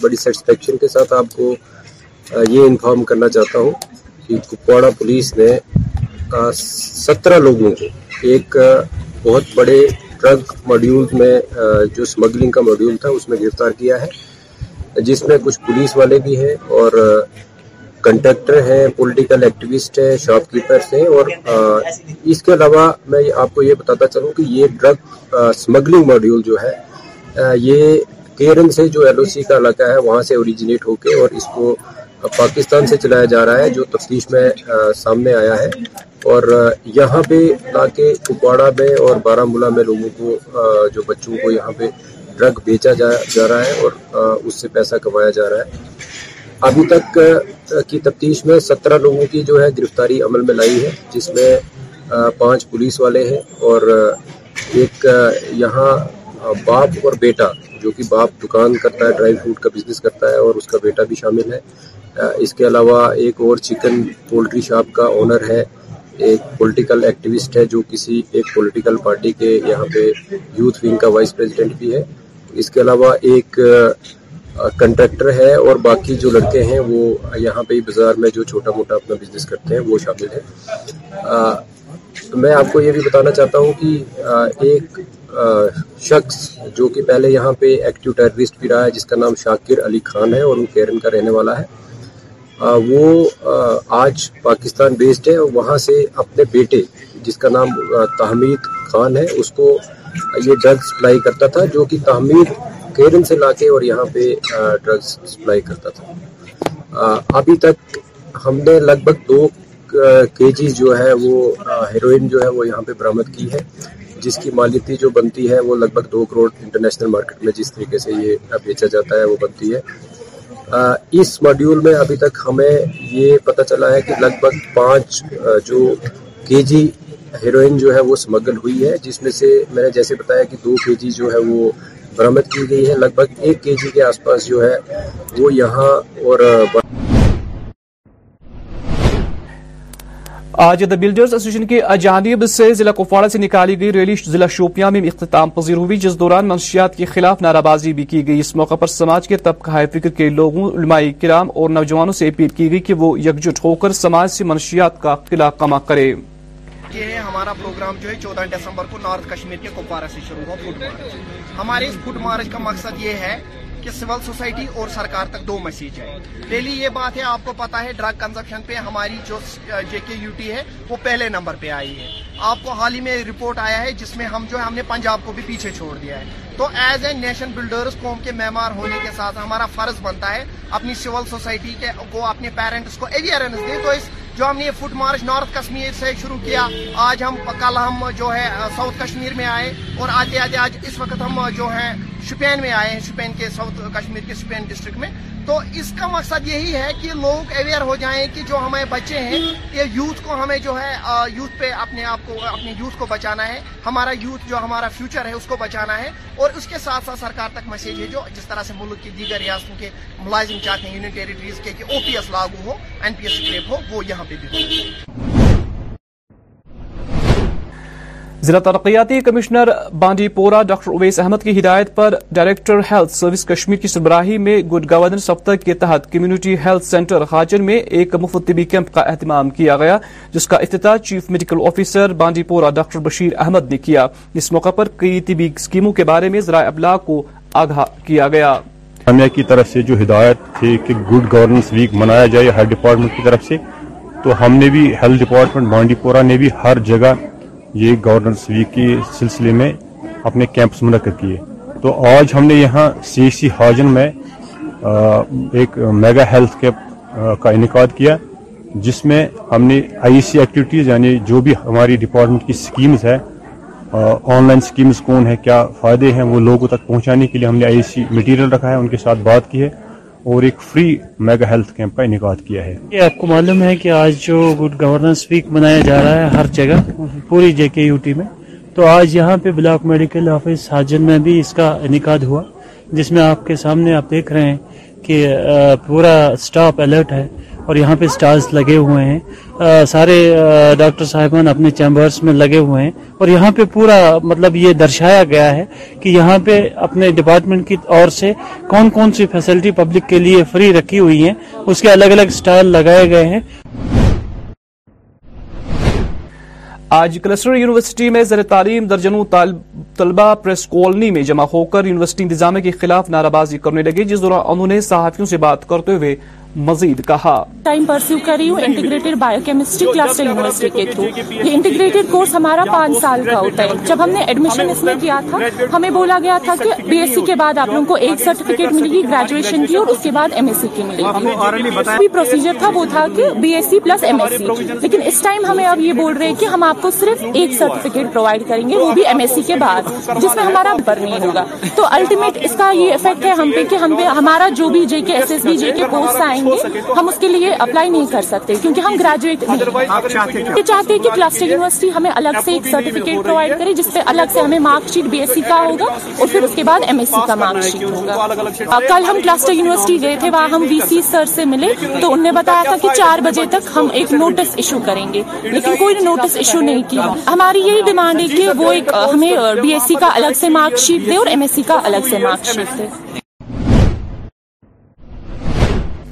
بڑی سیٹسفیکشن کے ساتھ آپ کو یہ انفارم کرنا چاہتا ہوں کہ کپواڑہ پولیس نے سترہ لوگوں کو ایک بہت بڑے ڈرگ ماڈیول میں, جو اسمگلنگ کا ماڈیول تھا, اس میں گرفتار کیا ہے, جس میں کچھ پولیس والے بھی ہیں اور کنٹریکٹر ہیں, پولیٹیکل ایکٹیوسٹ ہیں, شاپ کیپرس ہیں. اور اس کے علاوہ میں آپ کو یہ بتاتا چلوں کہ یہ ڈرگ اسمگلنگ ماڈیول جو ہے یہ کیرن سے, جو ایل او سی کا علاقہ ہے, وہاں سے اوریجنیٹ ہو کے اور اس کو پاکستان سے چلایا جا رہا ہے, جو تفتیش میں سامنے آیا ہے. اور یہاں پہ تاکہ کپواڑہ میں اور بارہمولہ میں لوگوں کو, جو بچوں کو یہاں پہ ڈرگ بیچا جا جا رہا ہے اور اس سے پیسہ کمایا جا رہا ہے. ابھی تک کی تفتیش میں سترہ لوگوں کی جو ہے گرفتاری عمل میں لائی ہے, جس میں پانچ پولیس والے ہیں اور ایک یہاں باپ اور بیٹا, جو کہ باپ دکان کرتا ہے, ڈرائی فروٹ کا بزنس کرتا ہے, اور اس کا بیٹا بھی شامل ہے. اس کے علاوہ ایک اور چکن پولٹری شاپ کا اونر ہے, ایک پولیٹیکل ایکٹیوسٹ ہے جو کسی ایک پولیٹیکل پارٹی کے یہاں پہ یوتھ ونگ کا وائس پریزیڈنٹ بھی ہے. اس کے علاوہ ایک کنٹریکٹر ہے اور باقی جو لڑکے ہیں وہ یہاں پہ ہی بازار میں جو چھوٹا موٹا اپنا بزنس کرتے ہیں وہ شامل ہیں. میں آپ کو یہ بھی بتانا چاہتا ہوں کہ ایک شخص جو کہ پہلے یہاں پہ ایکٹیو ٹیررسٹ بھی رہا ہے, جس کا نام شاکر علی خان ہے اور وہ کیرن کا رہنے والا ہے, وہ آج پاکستان بیسڈ ہے اور وہاں سے اپنے بیٹے, جس کا نام تحمید خان ہے, اس کو یہ ڈرگ سپلائی کرتا تھا, جو کہ تحمید کیرن سے لا کے اور یہاں پہ ڈرگس سپلائی کرتا تھا. ابھی تک ہم نے لگ بھگ دو کے جی جو ہے وہ ہیروئن جو ہے وہ یہاں پہ برآمد کی ہے, جس کی مالیتی جو بنتی ہے وہ لگ بھگ دو کروڑ انٹرنیشنل مارکیٹ میں جس طریقے سے یہ بیچا جاتا ہے وہ بنتی ہے. Uh, اس ماڈیول میں ابھی تک ہمیں یہ پتہ چلا ہے کہ لگ بھگ پانچ uh, جو کے جی ہیروئن جو ہے وہ سمگل ہوئی ہے, جس میں سے میں نے جیسے بتایا کہ دو کے جی جو ہے وہ برآمد کی گئی ہے. لگ بھگ ایک کے جی کے آس پاس جو ہے وہ یہاں اور uh, آج دا بلڈرز ایسوسیشن کی اجانب سے ضلع کپواڑہ سے نکالی گئی ریلی ضلع شوپیاں میں اختتام پذیر ہوئی, جس دوران منشیات کے خلاف نعرہ بازی بھی کی گئی. اس موقع پر سماج کے طبقہ فکر کے لوگوں, علماء کرام اور نوجوانوں سے اپیل کی گئی کہ وہ یکجٹ ہو کر سماج سے منشیات کا قلع کما کرے. یہ ہمارا پروگرام جو ہے چودہ دسمبر کو نارتھ کشمیر کے کپواڑہ سے شروع ہوا فٹ مارچ. ہمارے اس فٹ مارچ کا مقصد یہ ہے کہ سول سوسائٹی اور سرکار تک دو میسیج ہے. پہلی یہ بات ہے, آپ کو پتا ہے ڈرگ کنزپشن پہ ہماری جو جے کے یو ٹی ہے وہ پہلے نمبر پہ آئی ہے. آپ کو حال ہی میں رپورٹ آیا ہے جس میں ہم جو ہے ہم نے پنجاب کو بھی پیچھے چھوڑ دیا ہے. تو ایز اے نیشن بلڈرز, قوم کے معمار ہونے کے ساتھ ہمارا فرض بنتا ہے اپنی سول سوسائٹی کے کو, اپنے پیرنٹس کو اویئرنس دیں. تو اس جو ہم نے یہ فٹ مارچ نارتھ کشمیر سے شروع کیا, آج ہم کل ہم جو ہے ساؤتھ کشمیر میں آئے اور آتے آتے آج اس وقت ہم جو ہے شپین میں آئے ہیں, شپین کے ساؤتھ کشمیر کے شپین ڈسٹرکٹ میں. تو اس کا مقصد یہی ہے کہ لوگ اویئر ہو جائیں کہ جو ہمارے بچے ہیں, یہ یوتھ کو ہمیں جو ہے یوتھ پہ اپنے آپ کو, اپنے یوتھ کو بچانا ہے. ہمارا یوتھ جو ہمارا فیوچر ہے اس کو بچانا ہے. اور اس کے ساتھ ساتھ سرکار تک میسیج ہے, جو جس طرح سے ملک کی دیگر ریاستوں کے ملازم چاہتے ہیں, یونین ٹیریٹریز کے, کہ او پی ایس لاگو ہو, این پی ایس اسکریپ ہو, وہ یہاں پہ بھی ہو. ضلع ترقیاتی کمشنر بانڈی پورہ ڈاکٹر اویس احمد کی ہدایت پر ڈائریکٹر ہیلتھ سروس کشمیر کی سربراہی میں گڈ گورننس سپتہ کے تحت کمیونٹی ہیلتھ سینٹر خاچن میں ایک مفت طبی کیمپ کا اہتمام کیا گیا، جس کا افتتاح چیف میڈیکل آفیسر بانڈی پورہ ڈاکٹر بشیر احمد نے کیا۔ اس موقع پر کئی طبی اسکیموں کے بارے میں ذرائع ابلاغ کو آگاہ کیا گیا۔ ہمیں کی طرف سے جو ہدایت تھی کہ گڈ گورننس ویک منایا جائے ہر ڈپارٹمنٹ کی طرف سے، تو ہم نے بھی ہیلتھ ڈپارٹمنٹ بانڈی پورہ نے بھی ہر جگہ یہ گورننس ویک کے سلسلے میں اپنے کیمپس منعقد کیے۔ تو آج ہم نے یہاں سی ایچ سی حاجن میں ایک میگا ہیلتھ کیمپ کا انعقاد کیا، جس میں ہم نے آئی سی ایکٹیویٹیز یعنی جو بھی ہماری ڈپارٹمنٹ کی سکیمز ہے، آن لائن سکیمز کون ہیں، کیا فائدے ہیں، وہ لوگوں تک پہنچانے کے لیے ہم نے آئی سی مٹیریل رکھا ہے، ان کے ساتھ بات کی ہے اور ایک فری میگا ہیلتھ کیمپ کا انعقاد کیا ہے۔ یہ آپ کو معلوم ہے کہ آج جو گڈ گورننس ویک منایا جا رہا ہے ہر جگہ پوری جے کے یو ٹی میں، تو آج یہاں پہ بلاک میڈیکل آفس حاجن میں بھی اس کا انعقاد ہوا، جس میں آپ کے سامنے آپ دیکھ رہے ہیں کہ پورا اسٹاف الرٹ ہے اور یہاں پہ اسٹارز لگے ہوئے ہیں، سارے ڈاکٹر صاحبان اپنے چیمبرز میں لگے ہوئے ہیں، اور یہاں پہ پورا مطلب یہ درشایا گیا ہے کہ یہاں پہ اپنے ڈپارٹمنٹ کی اور سے کون کون سی فیسلٹی پبلک کے لیے فری رکھی ہوئی ہیں، اس کے الگ الگ اسٹار لگائے گئے ہیں۔ آج کلسٹر یونیورسٹی میں زیر تعلیم درجنوں طلبہ پریس کالونی میں جمع ہو کر یونیورسٹی انتظامیہ کے خلاف نعرہ بازی کرنے لگے، جس دوران انہوں نے صحافیوں سے بات کرتے ہوئے مزید کہا۔ ٹائم پرسیو کر رہی ہوں integrated biochemistry cluster university کے تھرو۔ یہ انٹیگریٹڈ کورس ہمارا پانچ سال کا ہوتا ہے۔ جب ہم نے ایڈمیشن اس میں کیا تھا، ہمیں بولا گیا تھا کہ بی ایس سی کے بعد آپ لوگوں کو ایک سرٹیفکیٹ ملے گی گریجویشن کی، اور اس کے بعد ایم ایس سی کی ملے گی۔ پروسیجر تھا وہ تھا کہ B S C plus M S C, لیکن اس ٹائم ہمیں اب یہ بول رہے ہیں کہ ہم آپ کو صرف ایک سرٹیفکیٹ پرووائڈ کریں گے، وہ بھی ایم ایس سی کے بعد، جس میں ہمارا بر نہیں ہوگا۔ تو الٹیمیٹ اس کا یہ افیکٹ ہے ہم پہ کہ ہم ہمارا جو بھی جے کے ایس ایس بی جے کے کورس آئیں گے ہم اس کے لیے اپلائی نہیں کر سکتے، کیونکہ ہم گریجویٹ نہیں۔ چاہتے ہیں کہ کلسٹر یونیورسٹی ہمیں الگ سے ایک سرٹیفکیٹ پرووائڈ کرے، جس پہ الگ سے ہمیں mark sheet B S C کا ہوگا اور پھر اس کے بعد ایم ایس سی کا مارک شیٹ ہوگا۔ کل ہم کلسٹر یونیورسٹی گئے تھے، وہاں ہم وی سی سر سے ملے، تو انہوں نے بتایا تھا کہ چار بجے تک ہم ایک نوٹس ایشو کریں گے، لیکن کوئی نوٹس ایشو نہیں کیا۔ ہماری یہی ڈیمانڈ ہے کہ وہ ایک ہمیں بی ایس سی کا الگ سے مارک شیٹ دے اور ایم ایس سی کا الگ سے مارک شیٹ دے۔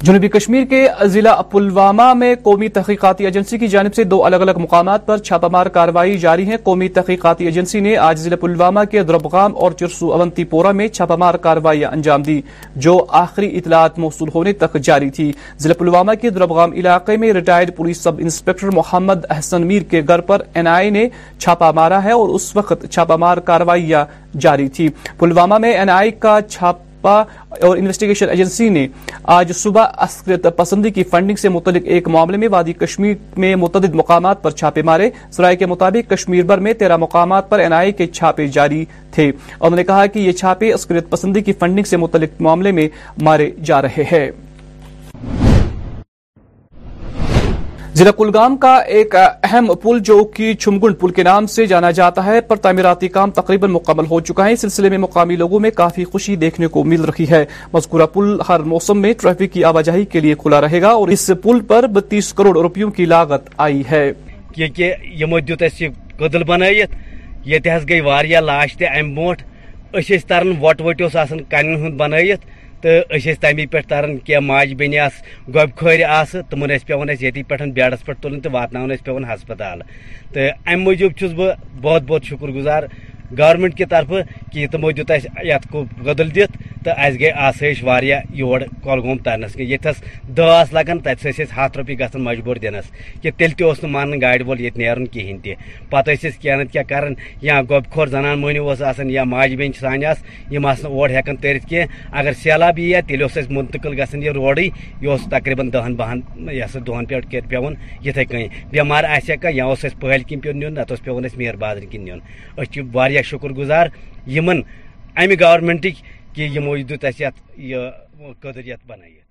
جنوبی کشمیر کے ضلع پلوامہ میں قومی تحقیقاتی ایجنسی کی جانب سے دو الگ الگ مقامات پر چھاپہ مار کارروائی جاری ہے۔ قومی تحقیقاتی ایجنسی نے آج ضلع پلوامہ کے دربغام اور چرسو اونتی پورہ میں چھاپہ مار کارروائیاں انجام دی، جو آخری اطلاعات موصول ہونے تک جاری تھی۔ ضلع پلوامہ کے دربغام علاقے میں retired police sub inspector Mohammad Ahsan Mir کے گھر پر این آئی اے نے چھاپہ مارا ہے، اور اس وقت چھاپہ مار کارروائیاں جاری تھی۔ پلوامہ میں این آئی اے کا چھاپ اور انویسٹیگیشن ایجنسی نے آج صبح عسکریت پسندی کی فنڈنگ سے متعلق ایک معاملے میں وادی کشمیر میں متعدد مقامات پر چھاپے مارے۔ ذرائع کے مطابق کشمیر بھر میں تیرہ مقامات پر این آئی اے کے چھاپے جاری تھے۔ انہوں نے کہا کہ یہ چھاپے عسکریت پسندی کی فنڈنگ سے متعلق معاملے میں مارے جا رہے ہیں۔ ضلع کلگام کا ایک اہم پل، جو کہ چھمگن پل کے نام سے جانا جاتا ہے، پر تعمیراتی کام تقریباً مکمل ہو چکا ہے۔ اس سلسلے میں مقامی لوگوں میں کافی خوشی دیکھنے کو مل رہی ہے۔ مذکورہ پل ہر موسم میں ٹریفک کی آواجاہی کے لیے کھلا رہے گا، اور اس پل پر بتیس کروڑ روپیوں کی لاگت آئی ہے۔ کدل بنائت یہ گئی واریاہ لاش تہ امہ برونٹھ اس تران وٹ وٹیوس آسان کنن ہند بنائت، تو اس تمی پہ تران کی ماج بینی گوب کھر آس تمن پیون یتی پہ بیڈس پہ تلن تو واتن پیون ہسپتال۔ تو امہ موجوب چھس بہ بہت بہت شکر گزار گورنمنٹ کی طرف کہ تمو دیت یت غدل دت، تو اس گئی آسائش واریاہ یور کولگوم ترنس کی۔ یتس داس لگان تتس ہاتھ روپیہ گھن مجبور دنس کہ تیل تس مان گاڑ وول یہ نیرن کہین تہ، پتہ کیا نت کیا کران، یا گوب کھور زنان مہنیو آسان یا ماج بین سان اور ہیکن ترت کی، اگر سیلاب یی تیل منتقل گژھان یہ روڈی، یہ تقریباً دہن بہن یہ سا دہن پہ پیون یتھے کن بیمار آسیا کھانا، یا اس پہل کن پہ نیون نت پیون میر بازر کن نیون۔ اس شکر گزار یمن امہ گورنمنٹ کہ یمو دیت اس قدر یت بنائت۔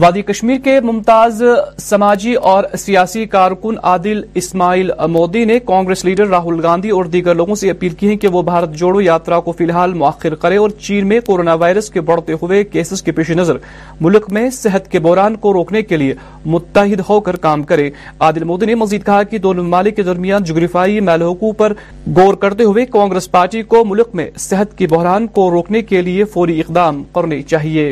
وادی کشمیر کے ممتاز سماجی اور سیاسی کارکن عادل اسماعیل مودی نے کانگریس لیڈر راہل گاندھی اور دیگر لوگوں سے اپیل کی ہے کہ وہ بھارت جوڑو یاترا کو فی الحال مؤخر کرے اور چین میں کورونا وائرس کے بڑھتے ہوئے کیسز کے پیش نظر ملک میں صحت کے بحران کو روکنے کے لیے متحد ہو کر کام کرے. عادل مودی نے مزید کہا کہ دونوں ممالک کے درمیان جغرافیائی میل حقوق پر غور کرتے ہوئے کانگریس پارٹی کو ملک میں صحت کے بحران کو روکنے کے لیے فوری اقدام کرنے چاہیے.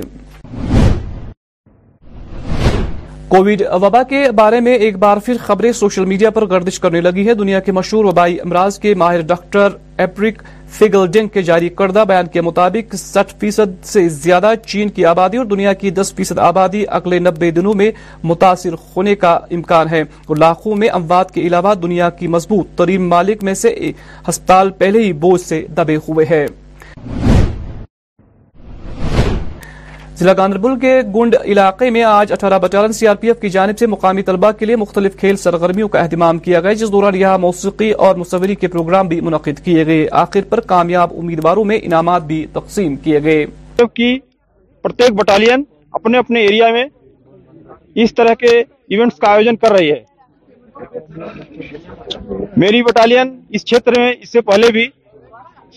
کووڈ وبا کے بارے میں ایک بار پھر خبریں سوشل میڈیا پر گردش کرنے لگی ہے. دنیا کے مشہور وبائی امراض کے ماہر ڈاکٹر ایپرک فگلڈنگ کے جاری کردہ بیان کے مطابق سٹھ فیصد سے زیادہ چین کی آبادی اور دنیا کی دس فیصد آبادی اگلے نبے دنوں میں متاثر ہونے کا امکان ہے اور لاکھوں میں اموات کے علاوہ دنیا کی مضبوط ترین ممالک میں سے ہسپتال پہلے ہی بوجھ سے دبے ہوئے ہیں. ضلع گاندربل کے گنڈ علاقے میں آج اٹھارہ بٹالن سی آر پی ایف کی جانب سے مقامی طلبہ کے لیے مختلف کھیل سرگرمیوں کا اہتمام کیا گیا جس دوران یہاں موسیقی اور مصوری کے پروگرام بھی منعقد کیے گئے. آخر پر کامیاب امیدواروں میں انعامات بھی تقسیم کیے گئے. کی پرتیک بٹالین اپنے اپنے ایریا میں اس طرح کے ایونٹس کا آیوجن کر رہی ہے. میری بٹالین اس چھیتر میں اس سے پہلے بھی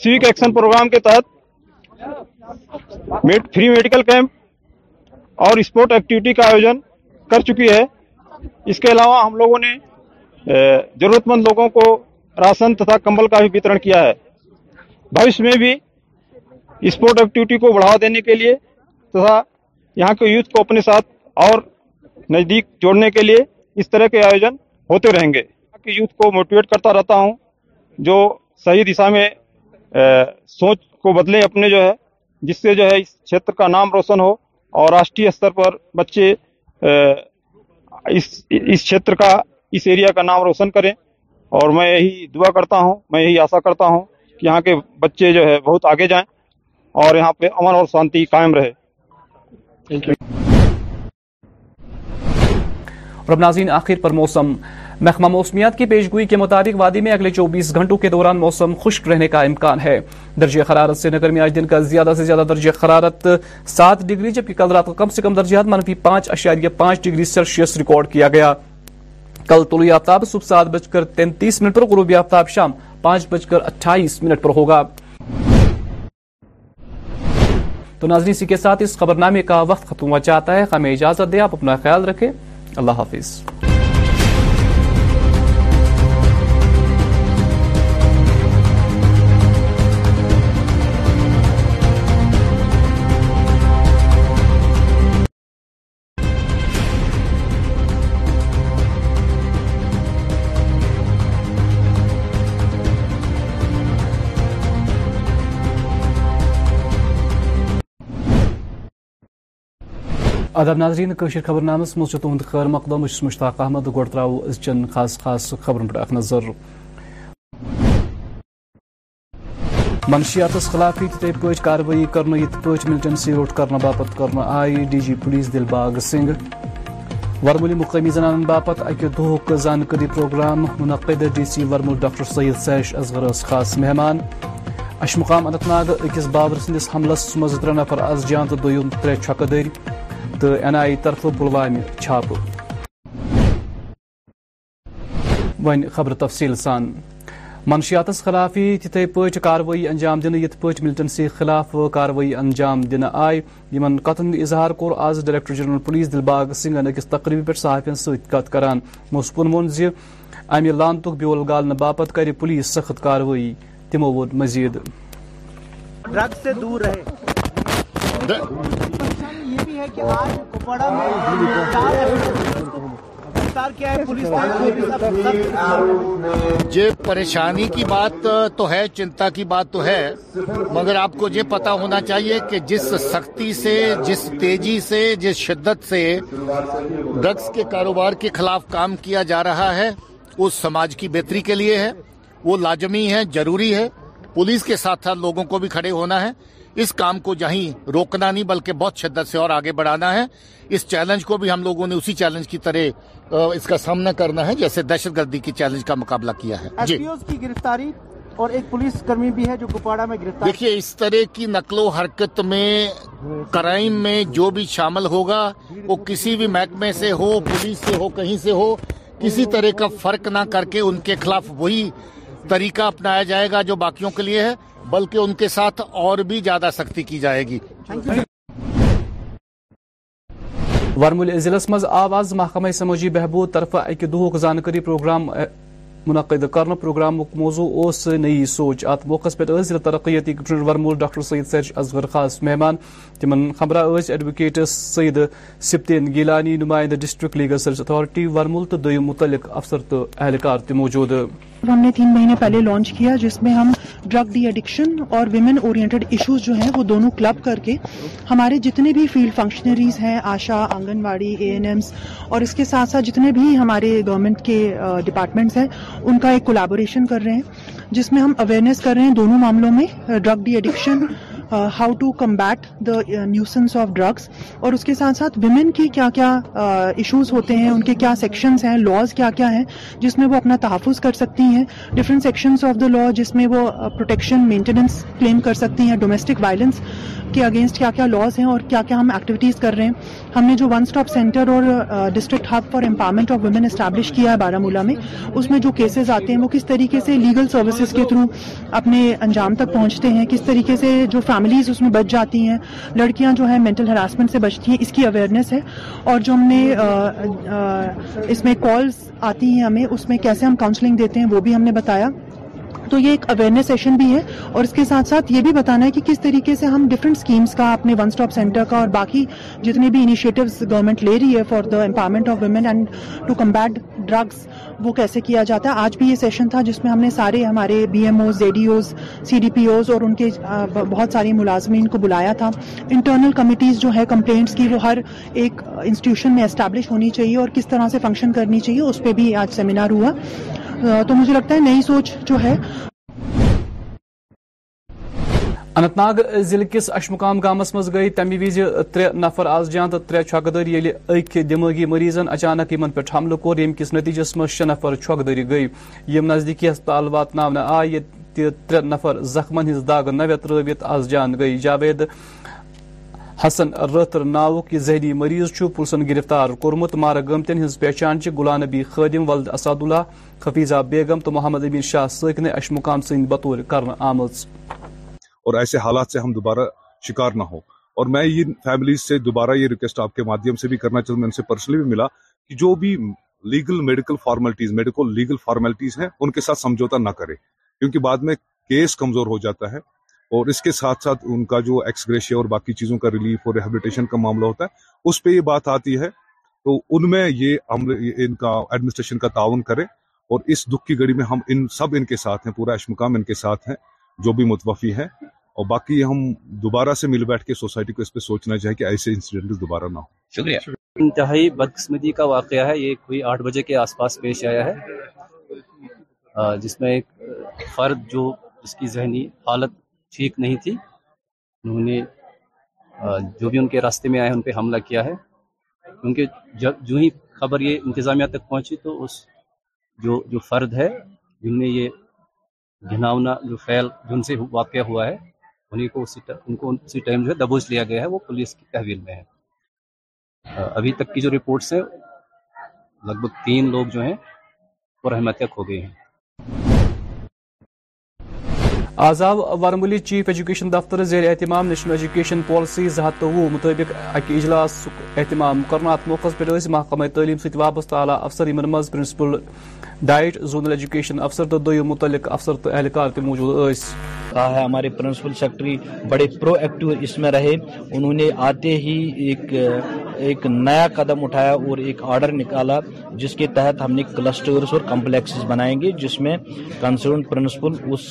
سیوک ایکشن پروگرام کے تحت فری میڈیکل کیمپ اور اسپورٹ ایکٹیویٹی کا آیوجن کر چکی ہے. اس کے علاوہ ہم لوگوں نے ضرورت مند لوگوں کو راشن تथा کمبل کا بھی وترن کیا ہے. بھوشیہ میں بھی اسپورٹ ایکٹیویٹی کو بڑھاوا دینے کے لیے तथा یہاں کے یوتھ کو اپنے ساتھ اور نزدیک جوڑنے کے لیے اس طرح کے آیوجن ہوتے رہیں گے. یہاں کے یوتھ کو موٹیویٹ کرتا رہتا ہوں جو صحیح دشا میں سوچ کو بدلے اپنے جو ہے جس سے جو ہے اس چھیتر کا نام روشن ہو اور راشٹریہ استر پر بچے اس اس چھیتر کا اس ایریا کا نام روشن کریں. اور میں یہی دعا کرتا ہوں میں یہی آشا کرتا ہوں کہ یہاں کے بچے جو ہے بہت آگے جائیں اور یہاں پہ امن اور شانتی قائم رہے. Thank you. اور اب ناظرین آخر پر موسم. محکمہ موسمیات کی پیش گوئی کے مطابق وادی میں اگلے چوبیس گھنٹوں کے دوران موسم خشک رہنے کا امکان ہے. درجہ حرارت سے نگر میں آج دن کا زیادہ سے زیادہ درجہ حرارت سات ڈگری جبکہ کل رات کا کم سے کم درجہ منفی پانچ اشاریہ پانچ ڈگری سیلسیس ریکارڈ کیا گیا. کل طلوع آفتاب صبح سات بج کر تینتیس منٹ پر غروبی آفتاب شام پانچ بج کر اٹھائیس منٹ پر ہوگا. تو ناظرین اسی کے ساتھ اس خبرنامے کا وقت ختم ہوا چاہتا ہے. ہمیں اجازت دیں. آپ اپنا خیال رکھیں. اللہ حافظ. آداب ناظرین کشیر خبرنامس مز تہد خیر مقدم بس مشتاق احمد گو ترو از چن خاص خاص خبرن پہ اخ نظر. منشیات خلاف تتھ پہ کاروی کرنے یت پہ ملٹنسی روٹ کرنے باپت کرنے I D G police Dilbagh Singh. Varmul مقامی زنان باپت اکہ دہک زانکاری پروگرام منعقد. D C Varmul doctor Syed سیش اصغر خاص مہمان. اش مقام اننت ناگ اکس بابر سندس حملس مز ترے نفر از جان تو دم ترے چھکہ دری تو این آئی طرف پلوامہ چھاپ. ون خبر تفصیل سان. منشیات خلافی تتھے پہ کاروی انجام دن یت پہ ملٹنسی خلاف کاروی انجام دن آئی یمن قتن اظہار کور آز ڈائریکٹر جنرل پولیس دلباغ سنگھن اکس تقریب پہ صحافین ست کت کران. موصوفن وون زی امہ لانت بیول گالن باپت کر پولیس سخت کاروی. تمو ووت مزید ڈرگ سے دور رہے. یہ بھی ہے کہ آج کپواڑہ میں گرفتار کیا ہے پولیس نے. یہ پریشانی کی بات تو ہے, چنتا کی بات تو ہے, مگر آپ کو یہ پتا ہونا چاہیے کہ جس سختی سے, جس تیزی سے, جس شدت سے ڈرگس کے کاروبار کے خلاف کام کیا جا رہا ہے وہ سماج کی بہتری کے لیے ہے, وہ لازمی ہے, ضروری ہے. پولیس کے ساتھ ساتھ لوگوں کو بھی کھڑے ہونا ہے. اس کام کو جہیں روکنا نہیں بلکہ بہت شدت سے اور آگے بڑھانا ہے. اس چیلنج کو بھی ہم لوگوں نے اسی چیلنج کی طرح اس کا سامنا کرنا ہے جیسے دہشت گردی کی چیلنج کا مقابلہ کیا ہے. ایس پی اوز کی گرفتاری اور ایک پولیس کرمی بھی ہے جو کپواڑہ میں گرفتار. دیکھیے اس طرح کی نقل و حرکت میں کرائم میں جو بھی شامل ہوگا وہ کسی بھی محکمے سے ہو, پولیس سے ہو, کہیں سے ہو, کسی طرح کا فرق نہ کر کے ان کے خلاف وہی طریقہ اپنایا جائے گا جو باقیوں کے لیے ہے, بلکہ ان کے ساتھ اور بھی زیادہ سختی کی جائے گی. ورمل ضلع مز آواز محکمہ سماجی بہبود طرف اکہ دہک زانکاری پروگرام منعقد کرنا. پروگرام موضوع اس نئی سوچ. ات موقع پہ ضلع ترقیتی کمشنر ورمل ڈاکٹر سید سرج اصغر خاص مہمان. تمن خبراں ایڈوکیٹ سید سپتین گیلانی, نمائندہ district legal search authority Varmul تو دویم متعلق افسر تو اہلکار تہ موجود. ہم نے تین مہینے پہلے لانچ کیا جس میں ہم ڈرگ ڈی ایڈکشن اور ویمن اورینٹڈ ایشوز جو ہیں وہ دونوں کلب کر کے ہمارے جتنے بھی فیلڈ فنکشنریز ہیں, آشا, آنگن واڑی, اے این ایمس اور اس کے ساتھ ساتھ جتنے بھی ہمارے گورنمنٹ کے ڈپارٹمنٹس ہیں ان کا ایک کولابوریشن کر رہے ہیں جس میں ہم اویئرنیس کر رہے ہیں دونوں معاملوں میں, drug D addiction, how to combat the nuisance of drugs اور اس کے ساتھ ساتھ ویمن کی کیا کیا ایشوز ہوتے ہیں, ان کے کیا سیکشنز ہیں, لاز کیا کیا ہیں جس میں وہ اپنا تحفظ کر سکتی ہیں, different sections of the law جس میں وہ پروٹیکشن مینٹیننس کلیم کر سکتی ہیں, ڈومیسٹک وائلنس کے اگینسٹ کیا کیا لاز ہیں اور کیا کیا ہم ایکٹیویٹیز کر رہے ہیں. ہم نے جو ون اسٹاپ سینٹر اور district hub for empowerment of women establish کیا ہے بارہمولہ میں, اس میں جو کیسز آتے ہیں وہ کس طریقے سے لیگل سروسز کے تھرو اپنے انجام تک پہنچتے ہیں, کس طریقے سے جو فیملیز اس میں بچ جاتی ہیں, لڑکیاں جو ہیں مینٹل ہراسمنٹ سے بچتی ہیں, اس کی اویئرنیس ہے. اور جو ہم نے آ, آ, اس میں کالز آتی ہیں ہمیں اس میں کیسے ہم کاؤنسلنگ دیتے ہیں وہ بھی ہم نے بتایا. تو یہ ایک اویئرنیس سیشن بھی ہے اور اس کے ساتھ ساتھ یہ بھی بتانا ہے کہ کس طریقے سے ہم ڈفرینٹ اسکیمس کا اپنے ون اسٹاپ سینٹر کا اور باقی جتنے بھی انیشیٹوز گورنمنٹ لے رہی ہے for the empowerment of women and to combat drugs وہ کیسے کیا جاتا ہے. آج بھی یہ سیشن تھا جس میں ہم نے سارے ہمارے B M Os, Z D Os, C D P Os اور ان کے بہت سارے ملازمین کو بلایا تھا. انٹرنل کمیٹیز جو ہے کمپلینٹس کی وہ ہر ایک انسٹیٹیوشن میں اسٹیبلش ہونی چاہیے اور کس طرح سے فنکشن کرنی چاہیے اس پہ بھی آج سیمینار ہوا. تو مجھے لگتا ہے نئی سوچ جو ہے. اننت ناگ ضلع کس اشمقام گامس مز گئی تمہ وز ترے نفر از جان تو ترے چھکہ دری یل اکہ دماغی مریضن اچانک یمن پہ حملہ کور یم کس نتیجس مز شے نفر چھکہ دری گئی یم نزدیکی ہسپتال واتنہ آئی تہ ترے نفر زخمن ہز داغ نوت رابط از جان گئی. جاوید حسن رتر ناوک یہ ذہنی مریض چھ پلسن گرفتار کورمت. مارا گمتن ہز پہچان چھ غلام نبی خادم ولد اسد اللہ, حفیظہ بیگم تو محمد امین شاہ سکن اشمقام سند بطور کرن آمز. اور ایسے حالات سے ہم دوبارہ شکار نہ ہو اور میں یہ فیملیز سے دوبارہ یہ ریکویسٹ آپ کے مادھیم سے بھی کرنا چاہتا ہوں. میں ان سے پرسنلی بھی ملا کہ جو بھی legal medical formalities medical legal formalities ہیں ان کے ساتھ سمجھوتا نہ کرے کیونکہ بعد میں کیس کمزور ہو جاتا ہے اور اس کے ساتھ ساتھ ان کا جو ایکس گریشیا اور باقی چیزوں کا ریلیف اور ریہیبلیٹیشن کا معاملہ ہوتا ہے اس پہ یہ بات آتی ہے. تو ان میں یہ ان کا ایڈمنسٹریشن کا تعاون کرے اور اس دکھ کی گھڑی میں ہم ان سب ان کے ساتھ ہیں, پورا اشمقام ان کے ساتھ ہیں جو بھی متوفی ہے اور باقی ہم دوبارہ سے مل بیٹھ کے سوسائٹی کو اس پہ سوچنا چاہیے کہ ایسے انسیڈنٹ دوبارہ نہ ہو. شکریہ. انتہائی بدقسمتی کا واقعہ ہے, یہ کوئی آٹھ بجے کے آس پاس پیش آیا ہے جس میں ایک فرد جو اس کی ذہنی حالت ٹھیک نہیں تھی انہوں نے جو بھی ان کے راستے میں آئے ان پہ حملہ کیا ہے. کیونکہ جب جو ہی خبر یہ انتظامیہ تک پہنچی تو اس جو جو فرد ہے جن نے یہ گھناؤنا جو فعل جن سے واقع ہوا ہے انہیں کو اسی ان کو اسی ٹائم جو ہے دبوچ لیا گیا ہے, وہ پولیس کی تحویل میں ہے. ابھی تک کی جو رپورٹس ہیں لگ بھگ تین لوگ جو ہیں وہ رحمت ہو گئے ہیں. آزاو ورمولی چیف ایجوکیشن دفتر زیر اہتمام نیشنل ایجوکیشن پالیسی زٕ ہتھ وُہ مطابق اکہ اجلاس اہتمام کرنا. ات موقع پہ محکمہ تعلیم ست وابستہ اعلیٰ افسر یمن مز پرنسپل ڈائٹ, زونل ایجوکیشن افسر تو دویم متعلق افسر تو اہلکار تہ موجود. ہمارے پرنسپل سیکرٹری بڑے پرو ایکٹیو اس میں رہے, انہوں نے آتے ہی ایک ایک نیا قدم اٹھایا اور ایک آرڈر نکالا جس کے تحت ہم نے کلسٹرز اور کمپلیکسز بنائیں گے جس میں کنسرن پرنسپل اس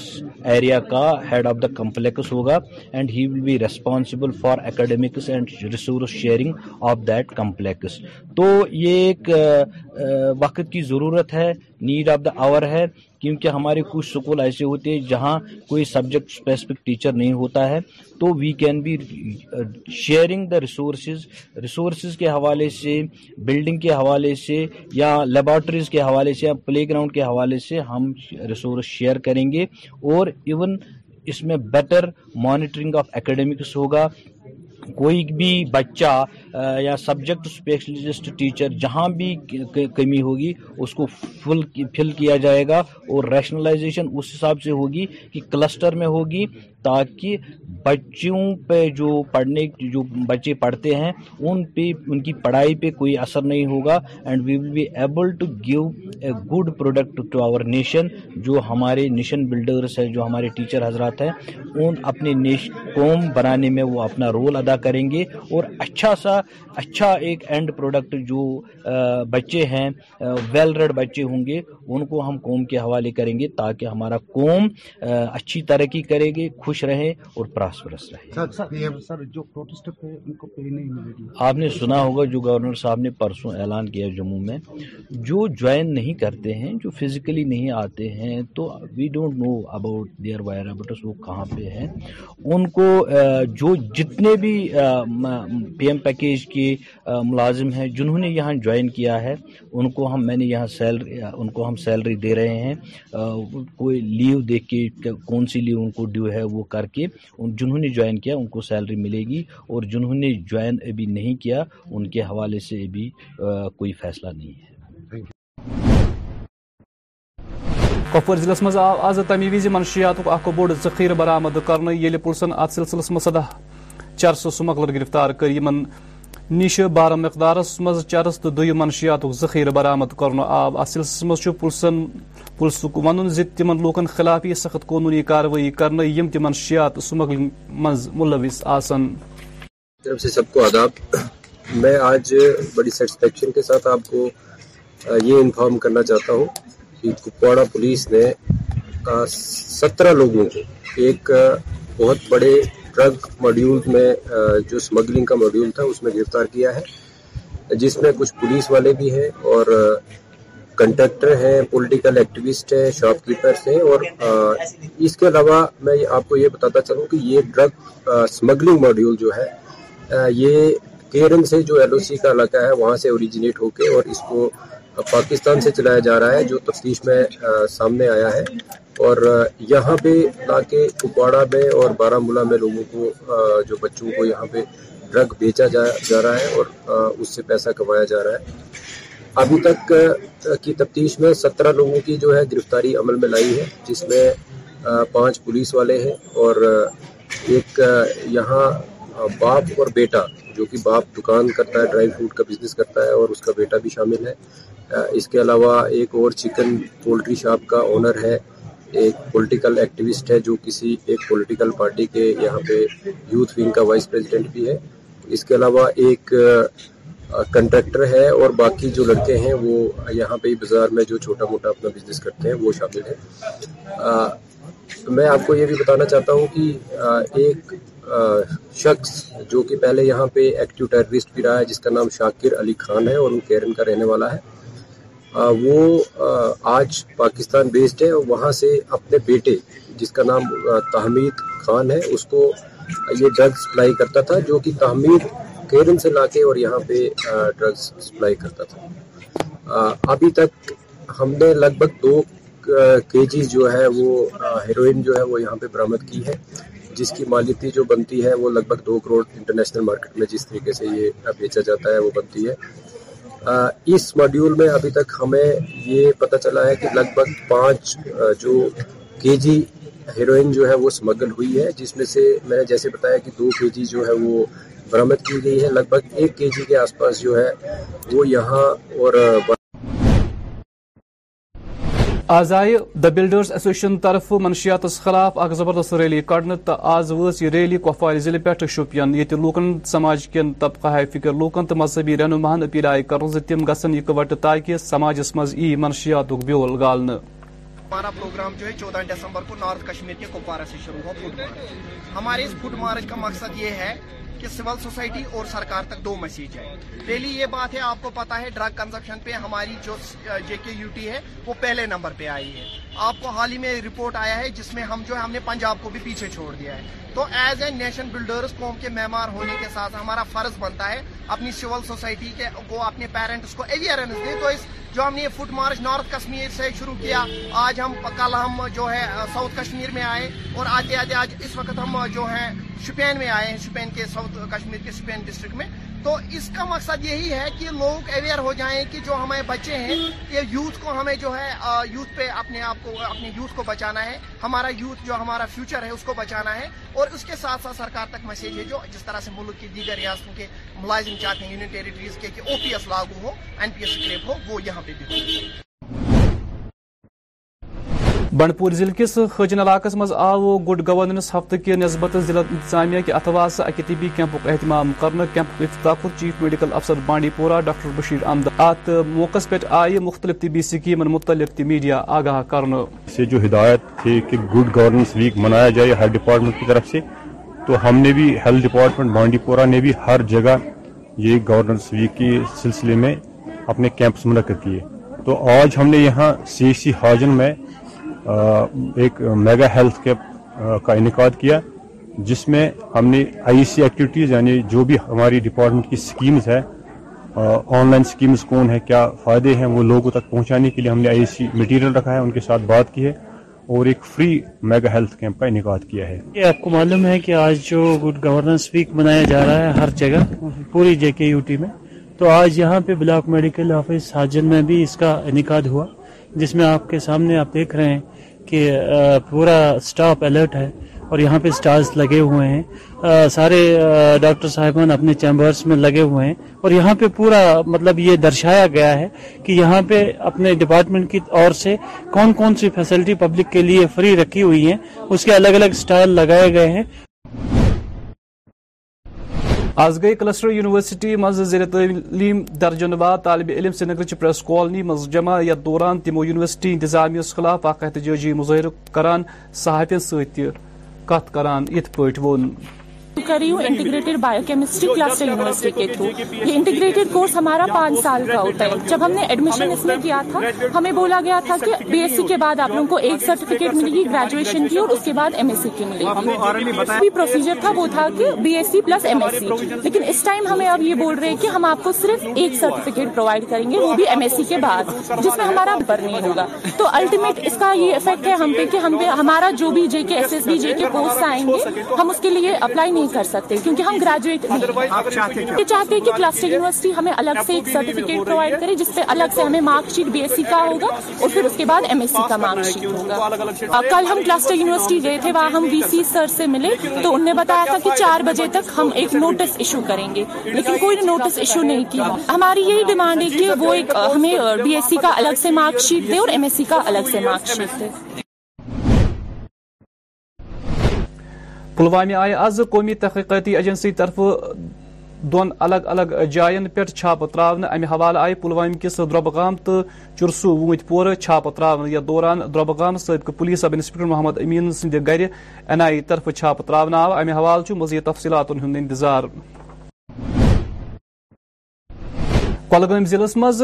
ایریا کا ہیڈ آف دا کمپلیکس ہوگا and he will be responsible for academics and resource sharing of that complex. تو یہ ایک وقت کی ضرورت ہے نیڈ آف دا آور ہے، کیونکہ ہمارے کچھ سکول ایسے ہوتے ہیں جہاں کوئی سبجیکٹ اسپیسیفک ٹیچر نہیں ہوتا ہے، تو we can be sharing the resources resources کے حوالے سے، بلڈنگ کے حوالے سے، یا لیبارٹریز کے حوالے سے، یا پلے گراؤنڈ کے حوالے سے ہم ریسورس شیئر کریں گے، اور ایون اس میں بیٹر مانیٹرنگ آف اکیڈمکس ہوگا. کوئی بھی بچہ یا سبجیکٹ اسپیشلسٹ ٹیچر جہاں بھی کمی ہوگی اس کو فل فل کیا جائے گا، اور ریشنلائزیشن اس حساب سے ہوگی کہ کلسٹر میں ہوگی، تاکہ بچوں پہ جو پڑھنے جو بچے پڑھتے ہیں ان پہ ان کی پڑھائی پہ کوئی اثر نہیں ہوگا. And we will be able to give a good product to our nation. جو ہمارے نیشن بلڈرس ہیں، جو ہمارے ٹیچر حضرات ہیں، ان اپنے نیش قوم بنانے میں وہ اپنا رول ادا کریں گے، اور اچھا سا اچھا ایک اینڈ پروڈکٹ جو بچے ہیں، ویل ریڈ بچے ہوں گے، ان کو ہم قوم کے حوالے کریں گے، تاکہ ہمارا قوم اچھی ترقی کرے گی، خوش رہے اور پراسپرس رہے. آپ نے سنا ہوگا جو گورنر صاحب نے پرسوں اعلان کیا جموں میں، جو جوائن نہیں کرتے ہیں، جو فزیکلی نہیں آتے ہیں، تو we don't know about their whereabouts, وہ کہاں پہ ہیں. ان کو جو جتنے بھی پی ایم پیکیج کے ملازم ہیں جنہوں نے یہاں جوائن کیا ہے، ان کو ہم میں نے یہاں سیلری ان کو ہم سیلری دے رہے ہیں. کوئی لیو دیکھ کے کون سی لیو ان کو ڈیو ہے وہ کر کے جنہوں نے جوائن کیا ان کو سیلری ملے گی، اور جنہوں نے جوائن ابھی نہیں کیا ان کے حوالے سے ابھی کوئی فیصلہ نہیں ہے. کپور ضلع مز آو آز تمی وز منشیات اخ بوڑ ذخیرہ برآمد کرنے یل پلسن ات سلسلس مز سدہ چرس سمگلر گرفتار کر یمن نش بارہ مقدارس مز چرس تو دو منشیات ذخیرہ برآمد کرنے آو ات سلسلس مز پلسن پلس ون تمن لوکن خلاف یہ سخت قانونی کاروائی کرنے یم تم منشیات سمگلنگ مز ملوث آسن. طرف سے سب کو آداب. میں آج بڑی سیٹسفیکشن کے ساتھ آپ کو یہ انفارم کرنا چاہتا ہوں کہ کپواڑہ پولیس نے سترہ لوگوں کو ایک بہت بڑے ڈرگ ماڈیول میں جو سمگلنگ کا ماڈیول تھا اس میں گرفتار کیا ہے، جس میں کچھ پولیس والے بھی ہیں اور کنٹریکٹر ہیں، پولیٹیکل ایکٹیوسٹ ہیں، شاپ کیپرس ہیں. اور اس کے علاوہ میں آپ کو یہ بتاتا چلوں کہ یہ ڈرگ سمگلنگ ماڈیول جو ہے یہ کیرن سے، جو ایل او سی کا علاقہ ہے، وہاں سے اوریجنیٹ ہو کے اور اس کو پاکستان سے چلایا جا رہا ہے، جو تفتیش میں سامنے آیا ہے. اور یہاں پہ لا کے کپواڑہ میں اور بارامولہ میں لوگوں کو، جو بچوں کو یہاں پہ ڈرگ بیچا جا جا رہا ہے اور اس سے پیسہ کمایا جا رہا ہے. ابھی تک کی تفتیش میں سترہ لوگوں کی جو ہے گرفتاری عمل میں لائی ہے، جس میں پانچ پولیس والے ہیں اور ایک یہاں باپ اور بیٹا، جو کہ باپ دکان کرتا ہے، ڈرائی فروٹ کا بزنس کرتا ہے، اور اس کا بیٹا بھی شامل ہے. اس کے علاوہ ایک اور چکن پولٹری شاپ کا اونر ہے، ایک پولیٹیکل ایکٹیوسٹ ہے جو کسی ایک پولیٹیکل پارٹی کے یہاں پہ یوتھ ونگ کا وائس پریزیڈنٹ بھی ہے. اس کے علاوہ ایک کنٹریکٹر ہے، اور باقی جو لڑکے ہیں وہ یہاں پہ بازار میں جو چھوٹا موٹا اپنا بزنس کرتے ہیں وہ شامل ہیں. میں آپ کو یہ بھی بتانا چاہتا ہوں کہ ایک شخص جو کہ پہلے یہاں پہ ایکٹیو ٹیررسٹ بھی رہا ہے، جس کا نام شاکر علی خان ہے اور وہ کیرن کا رہنے والا ہے، وہ آج پاکستان بیسڈ ہے، اور وہاں سے اپنے بیٹے جس کا نام تحمید خان ہے اس کو یہ ڈرگ سپلائی کرتا تھا، جو کہ تحمید کیرن سے لا کے اور یہاں پہ ڈرگس سپلائی کرتا تھا. ابھی تک ہم نے لگ بھگ دو کے جی جو ہے وہ ہیروئن جو ہے وہ یہاں پہ برآمد کی ہے، جس کی مالیتی جو بنتی ہے وہ لگ بھگ دو کروڑ انٹرنیشنل مارکیٹ میں جس طریقے سے یہ بیچا جاتا ہے وہ بنتی ہے. Uh, اس ماڈیول میں ابھی تک ہمیں یہ پتہ چلا ہے کہ لگ بھگ پانچ uh, جو کے جی ہیروئن جو ہے وہ سمگل ہوئی ہے، جس میں سے میں نے جیسے بتایا کہ دو کے جی جو ہے وہ برآمد کی گئی ہے، لگ بھگ ایک کے جی کے آس پاس جو ہے وہ یہاں. اور uh, آز آئی دا بلڈرز ایسوسیشن طرف منشیات خلاف اخ زبردست ریلی کڑنے تو آز وس یہ ریلی کپوارہ ضلع پہ شوپین یہ لوکن سماج کن طبقہ ہائے فکر لوکن تو مذہبی رہنماہن اپیل آئی کر تم گھن اکوٹ تاکہ سماجس مز ای منشیات بیول گالنے. ہمارا پروگرام جو ہے چودہ دسمبر کو نارتھ کشمیر کے کپوارہ سے شروع ہوا. فوڈ مارچ ہمارے اس فوڈ مارچ کا مقصد یہ ہے کہ سول سوسائٹی اور سرکار تک دو میسیج ہے. پہلی یہ بات ہے, آپ کو پتا ہے ڈرگ کنزپشن پہ ہماری جو جے کے یو ٹی ہے وہ پہلے نمبر پہ آئی ہے. آپ کو حال ہی میں رپورٹ آیا ہے جس میں ہم جو ہے ہم نے پنجاب کو بھی پیچھے چھوڑ دیا ہے. تو ایز اے نیشن بلڈرز قوم کے معمار ہونے کے ساتھ ہمارا فرض بنتا ہے اپنی سول سوسائٹی کے کو, اپنے پیرنٹس کو اویئرنس دیں. تو اس جو ہم نے یہ فٹ مارچ نارتھ کشمیر سے شروع کیا, آج ہم کل ہم جو ہے ساؤتھ کشمیر میں آئے اور آتے آتے آج اس وقت ہم جو ہیں شپین میں آئے ہیں, شپین کے ساؤتھ کشمیر کے شپین ڈسٹرکٹ میں. تو اس کا مقصد یہی ہے کہ لوگ اویئر ہو جائیں کہ جو ہمارے بچے ہیں یہ یوتھ کو ہمیں جو ہے یوتھ پہ اپنے آپ کو اپنے یوتھ کو بچانا ہے, ہمارا یوتھ جو ہمارا فیوچر ہے اس کو بچانا ہے. اور اس کے ساتھ ساتھ سرکار تک میسیج ہے جو جس طرح سے ملک کی دیگر ریاستوں کے ملازم چاہتے ہیں یونین ٹیریٹریز کے کہ او پی ایس لاگو ہو, این پی ایس اسکریپ ہو, وہ یہاں پہ بھی ہو. بنڈ پور ضلع کس خجن علاقہ مز آو گڈ گورننس ہفتہ کی نسبت ضلع انتظامیہ کے اتوا سے اکی طبی کیمپک اہتمام کرنے. کیمپ افتتاح کور چیف میڈیکل افسر بانڈی پورہ ڈاکٹر بشیر احمد. ات موقع پہ آئی مختلف طبی سکیمن متعلق تہ میڈیا آگاہ کرنے. سے جو ہدایت تھی کہ گڈ گورننس ویک منایا جائے ہیلتھ ڈپارٹمنٹ کی طرف سے, تو ہم نے بھی ہیلتھ ڈپارٹمنٹ بانڈی پورہ نے بھی ہر جگہ یہ گورننس ویک کے سلسلے میں اپنے کیمپس منعقد کیے. تو آج ہم نے یہاں سی سی حاجن میں ایک میگا ہیلتھ کیمپ کا انعقاد کیا جس میں ہم نے آئی سی ایکٹیویٹیز یعنی جو بھی ہماری ڈپارٹمنٹ کی سکیمز ہے, آن لائن سکیمز کون ہے, کیا فائدے ہیں, وہ لوگوں تک پہنچانے کے لیے ہم نے آئی سی مٹیریل رکھا ہے, ان کے ساتھ بات کی ہے اور ایک فری میگا ہیلتھ کیمپ کا انعقاد کیا ہے. یہ آپ کو معلوم ہے کہ آج جو گڈ گورننس ویک منایا جا رہا ہے ہر جگہ پوری جے کے یو ٹی میں, تو آج یہاں پہ بلاک میڈیکل آفس حاجن میں بھی اس کا انعقاد ہوا جس میں آپ کے سامنے آپ دیکھ رہے ہیں کہ پورا سٹاف الرٹ ہے اور یہاں پہ سٹارز لگے ہوئے ہیں, سارے ڈاکٹر صاحبان اپنے چیمبرز میں لگے ہوئے ہیں. اور یہاں پہ پورا مطلب یہ درشایا گیا ہے کہ یہاں پہ اپنے ڈپارٹمنٹ کی اور سے کون کون سی فیسلٹی پبلک کے لیے فری رکھی ہوئی ہیں, اس کے الگ الگ سٹائل لگائے گئے ہیں. آز گئی کلسٹر یونیورسٹی مز زیر تعلیم درجن باد طالب علم سری نگرچ پریس کالنی مز جمع یتھ دوران تمو یونیورسٹی انتظامیس خلاف اخ احتجاجی مظاہرہ کران صحافین ست کت کران یتھ پٲٹھۍ ووٚن. کری ہوں integrated biochemistry cluster university کے تھرو. یہ انٹیگریٹڈ کورس ہمارا پانچ سال کا ہوتا ہے. جب ہم نے ایڈمیشن اس میں کیا تھا ہمیں بولا گیا تھا کہ بی ایس سی کے بعد آپ لوگوں کو ایک سرٹیفکیٹ ملے گی گریجویشن کی اور اس کے بعد ایم ایس سی کی ملے گی. پروسیجر تھا وہ تھا کہ B S C plus M S C, لیکن اس ٹائم ہمیں اب یہ بول رہے ہیں کہ ہم آپ کو صرف ایک سرٹیفکیٹ پرووائڈ کریں گے وہ بھی ایم ایس سی کے بعد, جس میں ہمارا بر نہیں ہوگا. تو الٹیمیٹ اس کا یہ افیکٹ ہے ہم پہ کہ ہم پہ ہمارا جو بھی جے کے ایس ایس بی جے کے کورس آئیں گے ہم اس کے لیے اپلائی نہیں کر سکتے کیونکہ ہم گریجویٹ نہیں. چاہتے ہیں کہ کلسٹر یونیورسٹی ہمیں الگ سے ایک سرٹیفکیٹ پرووائڈ کرے جس سے الگ سے ہمیں mark sheet B S C کا ہوگا اور پھر اس کے بعد ایم ایس سی کا مارک شیٹ ہوگا. کل ہم کلسٹر یونیورسٹی گئے تھے, وہاں ہم وی سی سر سے ملے تو انہوں نے بتایا تھا کہ چار بجے تک ہم ایک نوٹس ایشو کریں گے, لیکن کوئی نوٹس ایشو نہیں کیا. ہماری یہی ڈیمانڈ ہے کہ وہ ایک ہمیں بی ایس سی کا الگ سے مارک شیٹ دے اور ایم ایس سی کا الگ سے مارک شیٹ دے. پلوامہ آئے آز قومی تحقیقاتی ایجنسی طرف دون الگ الگ جائن پہ چھاپ تراؤن. امہ حوالہ آئے پلوامہ کس دربغام تو چرسو وونت پور چھاپ تراؤن. یتھ دوران دربغام سابقہ پولیس سب انسپکٹر محمد امین سند گھر این آئی طرف چھاپ تراؤن آو. امہ حوالہ چھ مزید تفصیلات ہند انتظار. کولگام ضلع مز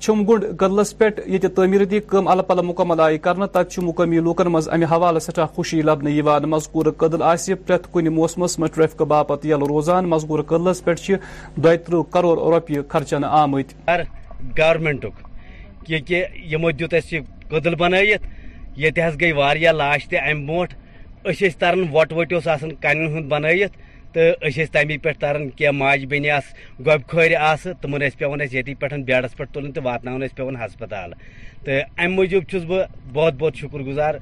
چھم گنڈ گدلس پہ یہ تعمیرتی کم الہ پلہ مکمل آئی کرنا. تب مقامی لوکن مز امہ حوالہ سٹھا خوشی لبنہ یوان. مذکور قدل آسہ پریت کن موسمس مز ٹریفک باپت یلہ روزان. مذکور قدلس پہ دۄیہِ ترٕہ کرور رۄپیہِ خرچن آمت گورمنٹک کی کہ یمو دیت اس یہ قدل بنائت. یت حظ گئی واریاہ لاش تہ امہ برونٛٹھ أسۍ ٲسۍ تران وۄٹ ؤٹۍ آسان کنٮ۪ن ہُنٛد بنٲیِتھ تو اس تمی پہ تران کی ماج بینی گوب کھر آس تمہن پیون یتی پہ بیڈس پہ تلن تو واتن پیون ہسپتال. تو امہ موجوب چھس بہ بہت بہت شکر گزار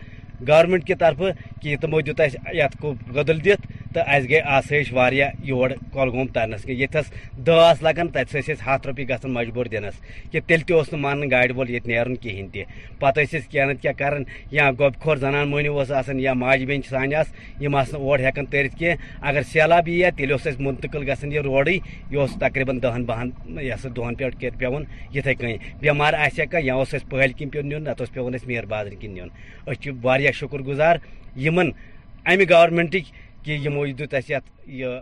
گورمنٹ کہ طرف کہ تمو دیت یت غدل دت تو اس گئی آسائش واریاہ یور کولگوم ترنس یتھس داس لگان تتس ٲسۍ ہتھ رۄپیہِ گژھان مجبور دنس کہ تیل تہ مان گاڑِ وول ییٚتہِ نیرُن کہین تہ. پتہ ٲسۍ کینٛہہ نتہٕ کینٛہہ کران یا گوب کھور زنان مہنیو اوس آسان یا ماجہِ بیٚنہِ سانہِ آسہٕ یِم آسہٕ نہٕ اور ہیٚکان تٔرِتھ کینٛہہ. اگر سیلاب یی ہا تیٚلہِ اوس اَسہِ مُنتقل گژھان یہِ روڈٕے. یہِ اوس تقریٖباً دہن بہن یہِ ہسا دۄہن پٮ۪ٹھ کٔرِتھ پیٚوان یِتھٕے کٔنۍ. بٮ۪مار آسہِ ہا کانٛہہ یا اوس اَسہِ پٔہلۍ کِنۍ پیٚوان نیُن نتہٕ اوس پیٚوان اَسہِ میٖر بازرٕ کِنۍ نیُن. أسۍ چھِ واریاہ شُکُر گُزار یِمن امہِ گورمنٹٕکۍ کہ یمو دیت اَسہِ یتھ یہِ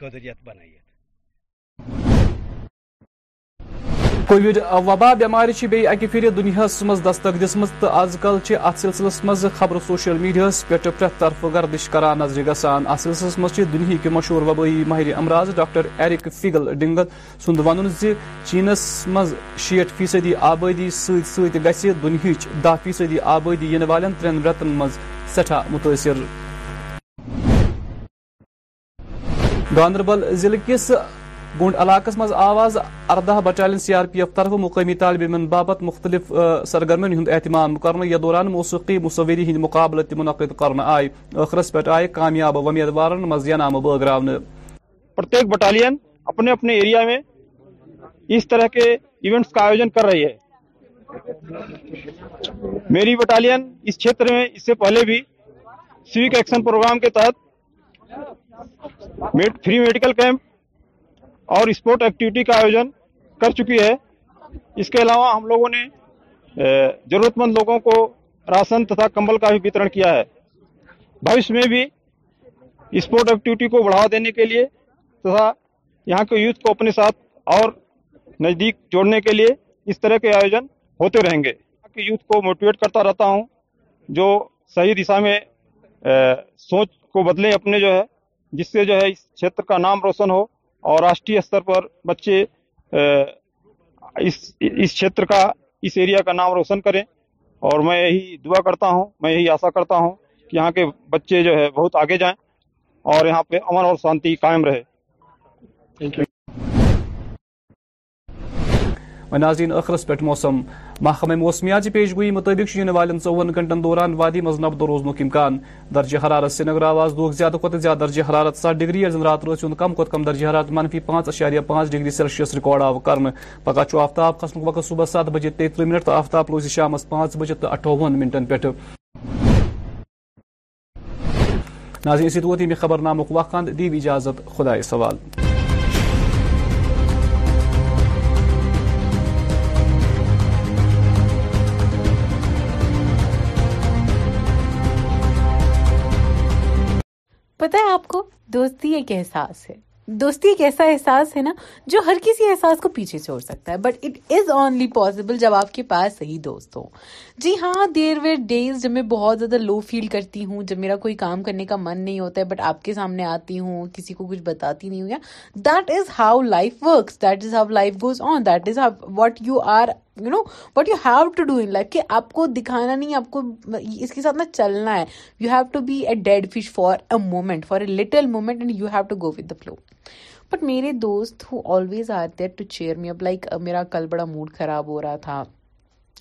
قدریت بنائیت کووڈ وبا بیماری چھ بی اکی پھر دنیاس مز دستک دسمز تو آز کل چھ ات سلسلس مز خبر سوشل میڈیاس پہ پریت طرف گردش کران نظر گسان ات سلسلس مز چھ دنیا کے مشہور وبائی ماہر امراض ڈاکٹر ایرک فیگل ڈنگل سند ون زی چینس مز شیٹ فیصدی آبادی سیت سیت گس دنیاچ دہ فیصدی آبادی ین والن ترین رتن مز سٹھا متاثر. گاندربل ضلع کس گونڈ علاقس مز آواز اردہ battalion C R P F طرف مقامی طالب علمن بابت مختلف سرگرمین ہند اہتمام کرنے یا دوران موسیقی مصوری ہند مقابلہ تہ منعقد کرنے آئی. آخرس پہ آئے کامیاب امیدوارن مز یہ نام بٲگراونہٕ. پرتیک بٹالین اپنے اپنے ایریا میں اس طرح کے ایونٹس کا آیوجن کر رہی ہے. میری بٹالین اس چھیتر میں اس سے پہلے بھی سیوک ایکشن پروگرام کے تحت فری میڈیکل کیمپ اور اسپورٹ ایکٹیویٹی کا آیوجن کر چکی ہے. اس کے علاوہ ہم لوگوں نے ضرورت مند لوگوں کو راشن تथा کمبل کا بھی وترن کیا ہے. بھوشیہ میں بھی اسپورٹ ایکٹیویٹی کو بڑھاوا دینے کے لیے तथा یہاں کے یوتھ کو اپنے ساتھ اور نزدیک جوڑنے کے لیے اس طرح کے آیوجن ہوتے رہیں گے. یوتھ کو موٹیویٹ کرتا رہتا ہوں جو صحیح دشا میں سوچ کو بدلیں اپنے جو ہے, جس سے جو ہے اس چھیتر کا نام روشن ہو اور راشٹریہ استر پر بچے اس اس چھیتر کا اس ایریا کا نام روشن کریں. اور میں یہی دعا کرتا ہوں, میں یہی آشا کرتا ہوں کہ یہاں کے بچے جو ہے بہت آگے جائیں اور یہاں پہ امن اور شانتی قائم رہے. Thank you. ناظرین آخرس پہ موسم محکمہ موسمیات پیش گوئی مطابق ین والن ژوہن گھنٹن دوران وادی مز نبد روزنک امکان. درجہ حرارت سری نگر آواز دھوک زیادہ کھت زیادہ درجہ حرارت سات ڈگری ییٚلہِ زن رات روز ہند کم کھت کم درجہ حرارت منفی پانچ اعشاریہ پانچ ڈگری سیلسیس رکارڈ آو کرنے. پگہ چھ آفتاب کھسنک وقت صبح سات بجے تیترہ منٹ تو آفتاب روز شام پانچ بجے تو اٹھاون منٹن پہ. ناظرین اسی ووت ییٚمہِ خبر نامک وقان دیو اجازت خدائے سوال. پتہ ہے آپ کو دوستی ایک احساس ہے, دوستی ایک ایسا احساس ہے نا جو ہر کسی احساس کو پیچھے چھوڑ سکتا ہے, but it is only possible جب آپ کے پاس صحیح دوست ہوں. جی ہاں, دیر ویر ڈیز جب میں بہت زیادہ لو فیل کرتی ہوں, جب میرا کوئی کام کرنے کا من نہیں ہوتا ہے, بٹ آپ کے سامنے آتی ہوں, کسی کو کچھ بتاتی نہیں ہوں, یا that is how life works, that is how life goes on, that is how what you are you know what you have to do in life, کہ آپ کو دکھانا نہیں, آپ کو اس کے ساتھ نہ چلنا ہے. You have to be a dead fish for a moment, for a little moment, and you have to go with the flow. But میرے دوست who always are there to cheer me up, like میرا کل بڑا mood خراب ہو رہا تھا,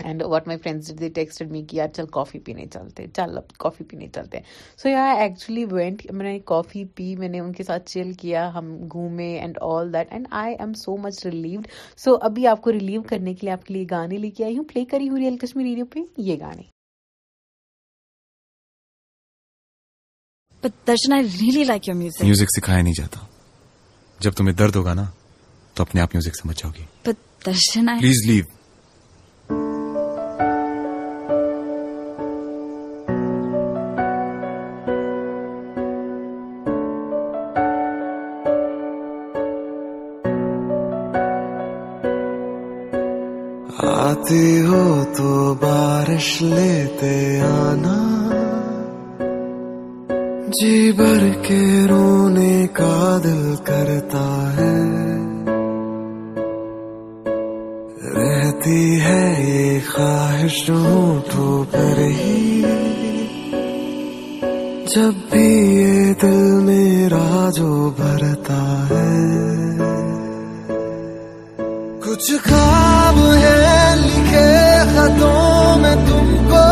and what my friends did, they texted me کہ یار چل کافی پینے چلتے, چل اب کافی پینے چلتے. سو یار ایکچولی وینٹ, میں نے کافی پی, میں نے ان کے ساتھ چل کیا, ہم گھومے and all that, and I am so much relieved. So ابھی آپ کو ریلیو کرنے کے لیے آپ کے لیے گانے لے کے آئی ہوں, پلے کری ہوں ریئل کشمیر ریڈیو پہ یہ گانے. But Darshan, I really like your music. Music سکھایا نہیں جاتا, جب تمہیں درد ہوگا نا تو اپنے آپ میوزک سمجھ جاؤ گی. But Darshan, I... Please leave. آتی ہو تو بارش لیتے آنا, جی بھر کے رونے کا دل کرتا ہے, رہتی ہے یہ خواہش ہونٹوں پر ہی, جب بھی یہ دل میرا جو بھرتا ہے, کچھ خواب ہے لکھے خطوں میں تم کو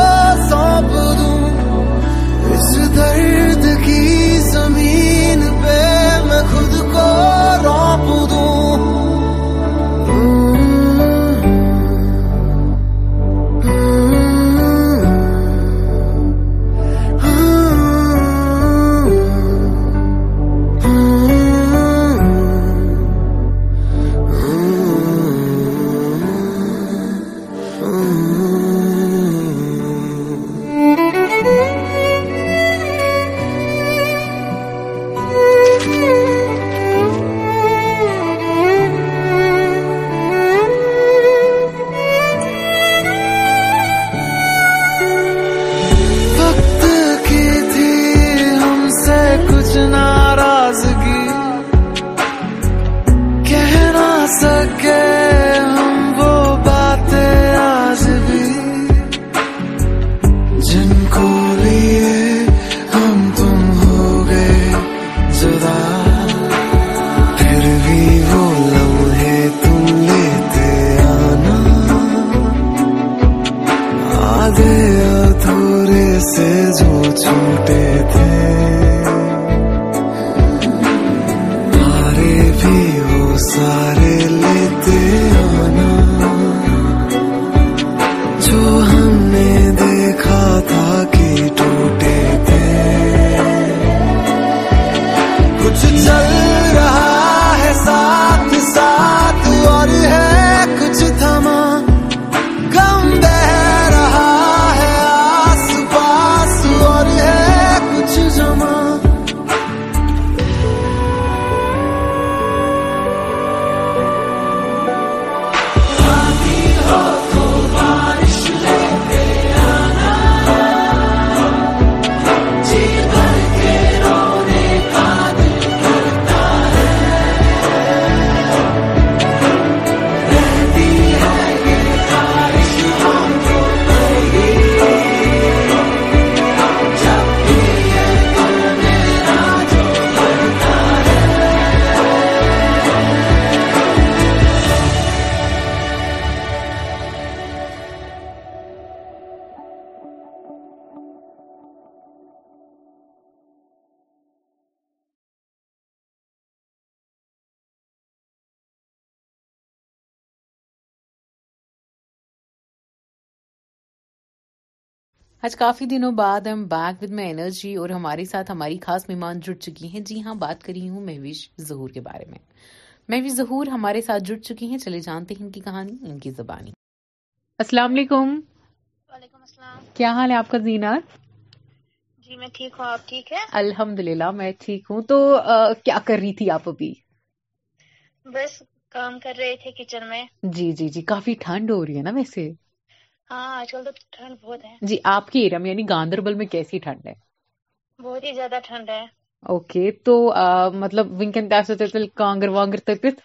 سونپ دوں, اس درد کی زمین پہ میں خود کو رونپ سکے ہم وہ باتیں آج بھی جن کو لیے ہم تم ہو گئے جدا، پھر بھی وہ لمحے تم لیتے آنا، آدھے ادھورے سے جو چھوٹے تھے سارے لیتے آنا، جو ہم نے دیکھا تھا کہ ٹوٹے تھے، کچھ چل رہا ہے ساتھ ساتھ اور ہے کچھ تھما، غم بہ رہا ہے آس پاس اور ہے کچھ جمع، آج کافی دنوں بعد M back with my energy اور ہمارے ساتھ ہماری خاص مہمان جڑ چکی ہیں. جی ہاں، بات کر رہی ہوں مہوش ظہور کے بارے میں. مہوش ظہور ہمارے ساتھ جڑ چکی ہیں، چلے جانتے ہیں ان کی کہانی ان کی زبانی. السلام علیکم. وعلیکم السلام. کیا حال ہے آپ کا زینت؟ جی میں ٹھیک ہوں، آپ ٹھیک ہیں؟ الحمدللہ میں ٹھیک ہوں. تو آ, کیا کر رہی تھی آپ ابھی؟ بس کام کر رہے تھے کچن میں. جی جی جی کافی ٹھنڈ ہو رہی ہے نا ویسے. ہاں آج کل تو ٹھنڈ بہت ہے. جی آپ کی ایریا میں یعنی گاندربل میں کیسی ٹھنڈ ہے؟ بہت ہی زیادہ ٹھنڈ ہے. اوکے تو مطلب ونکن کانگر وانگر تپت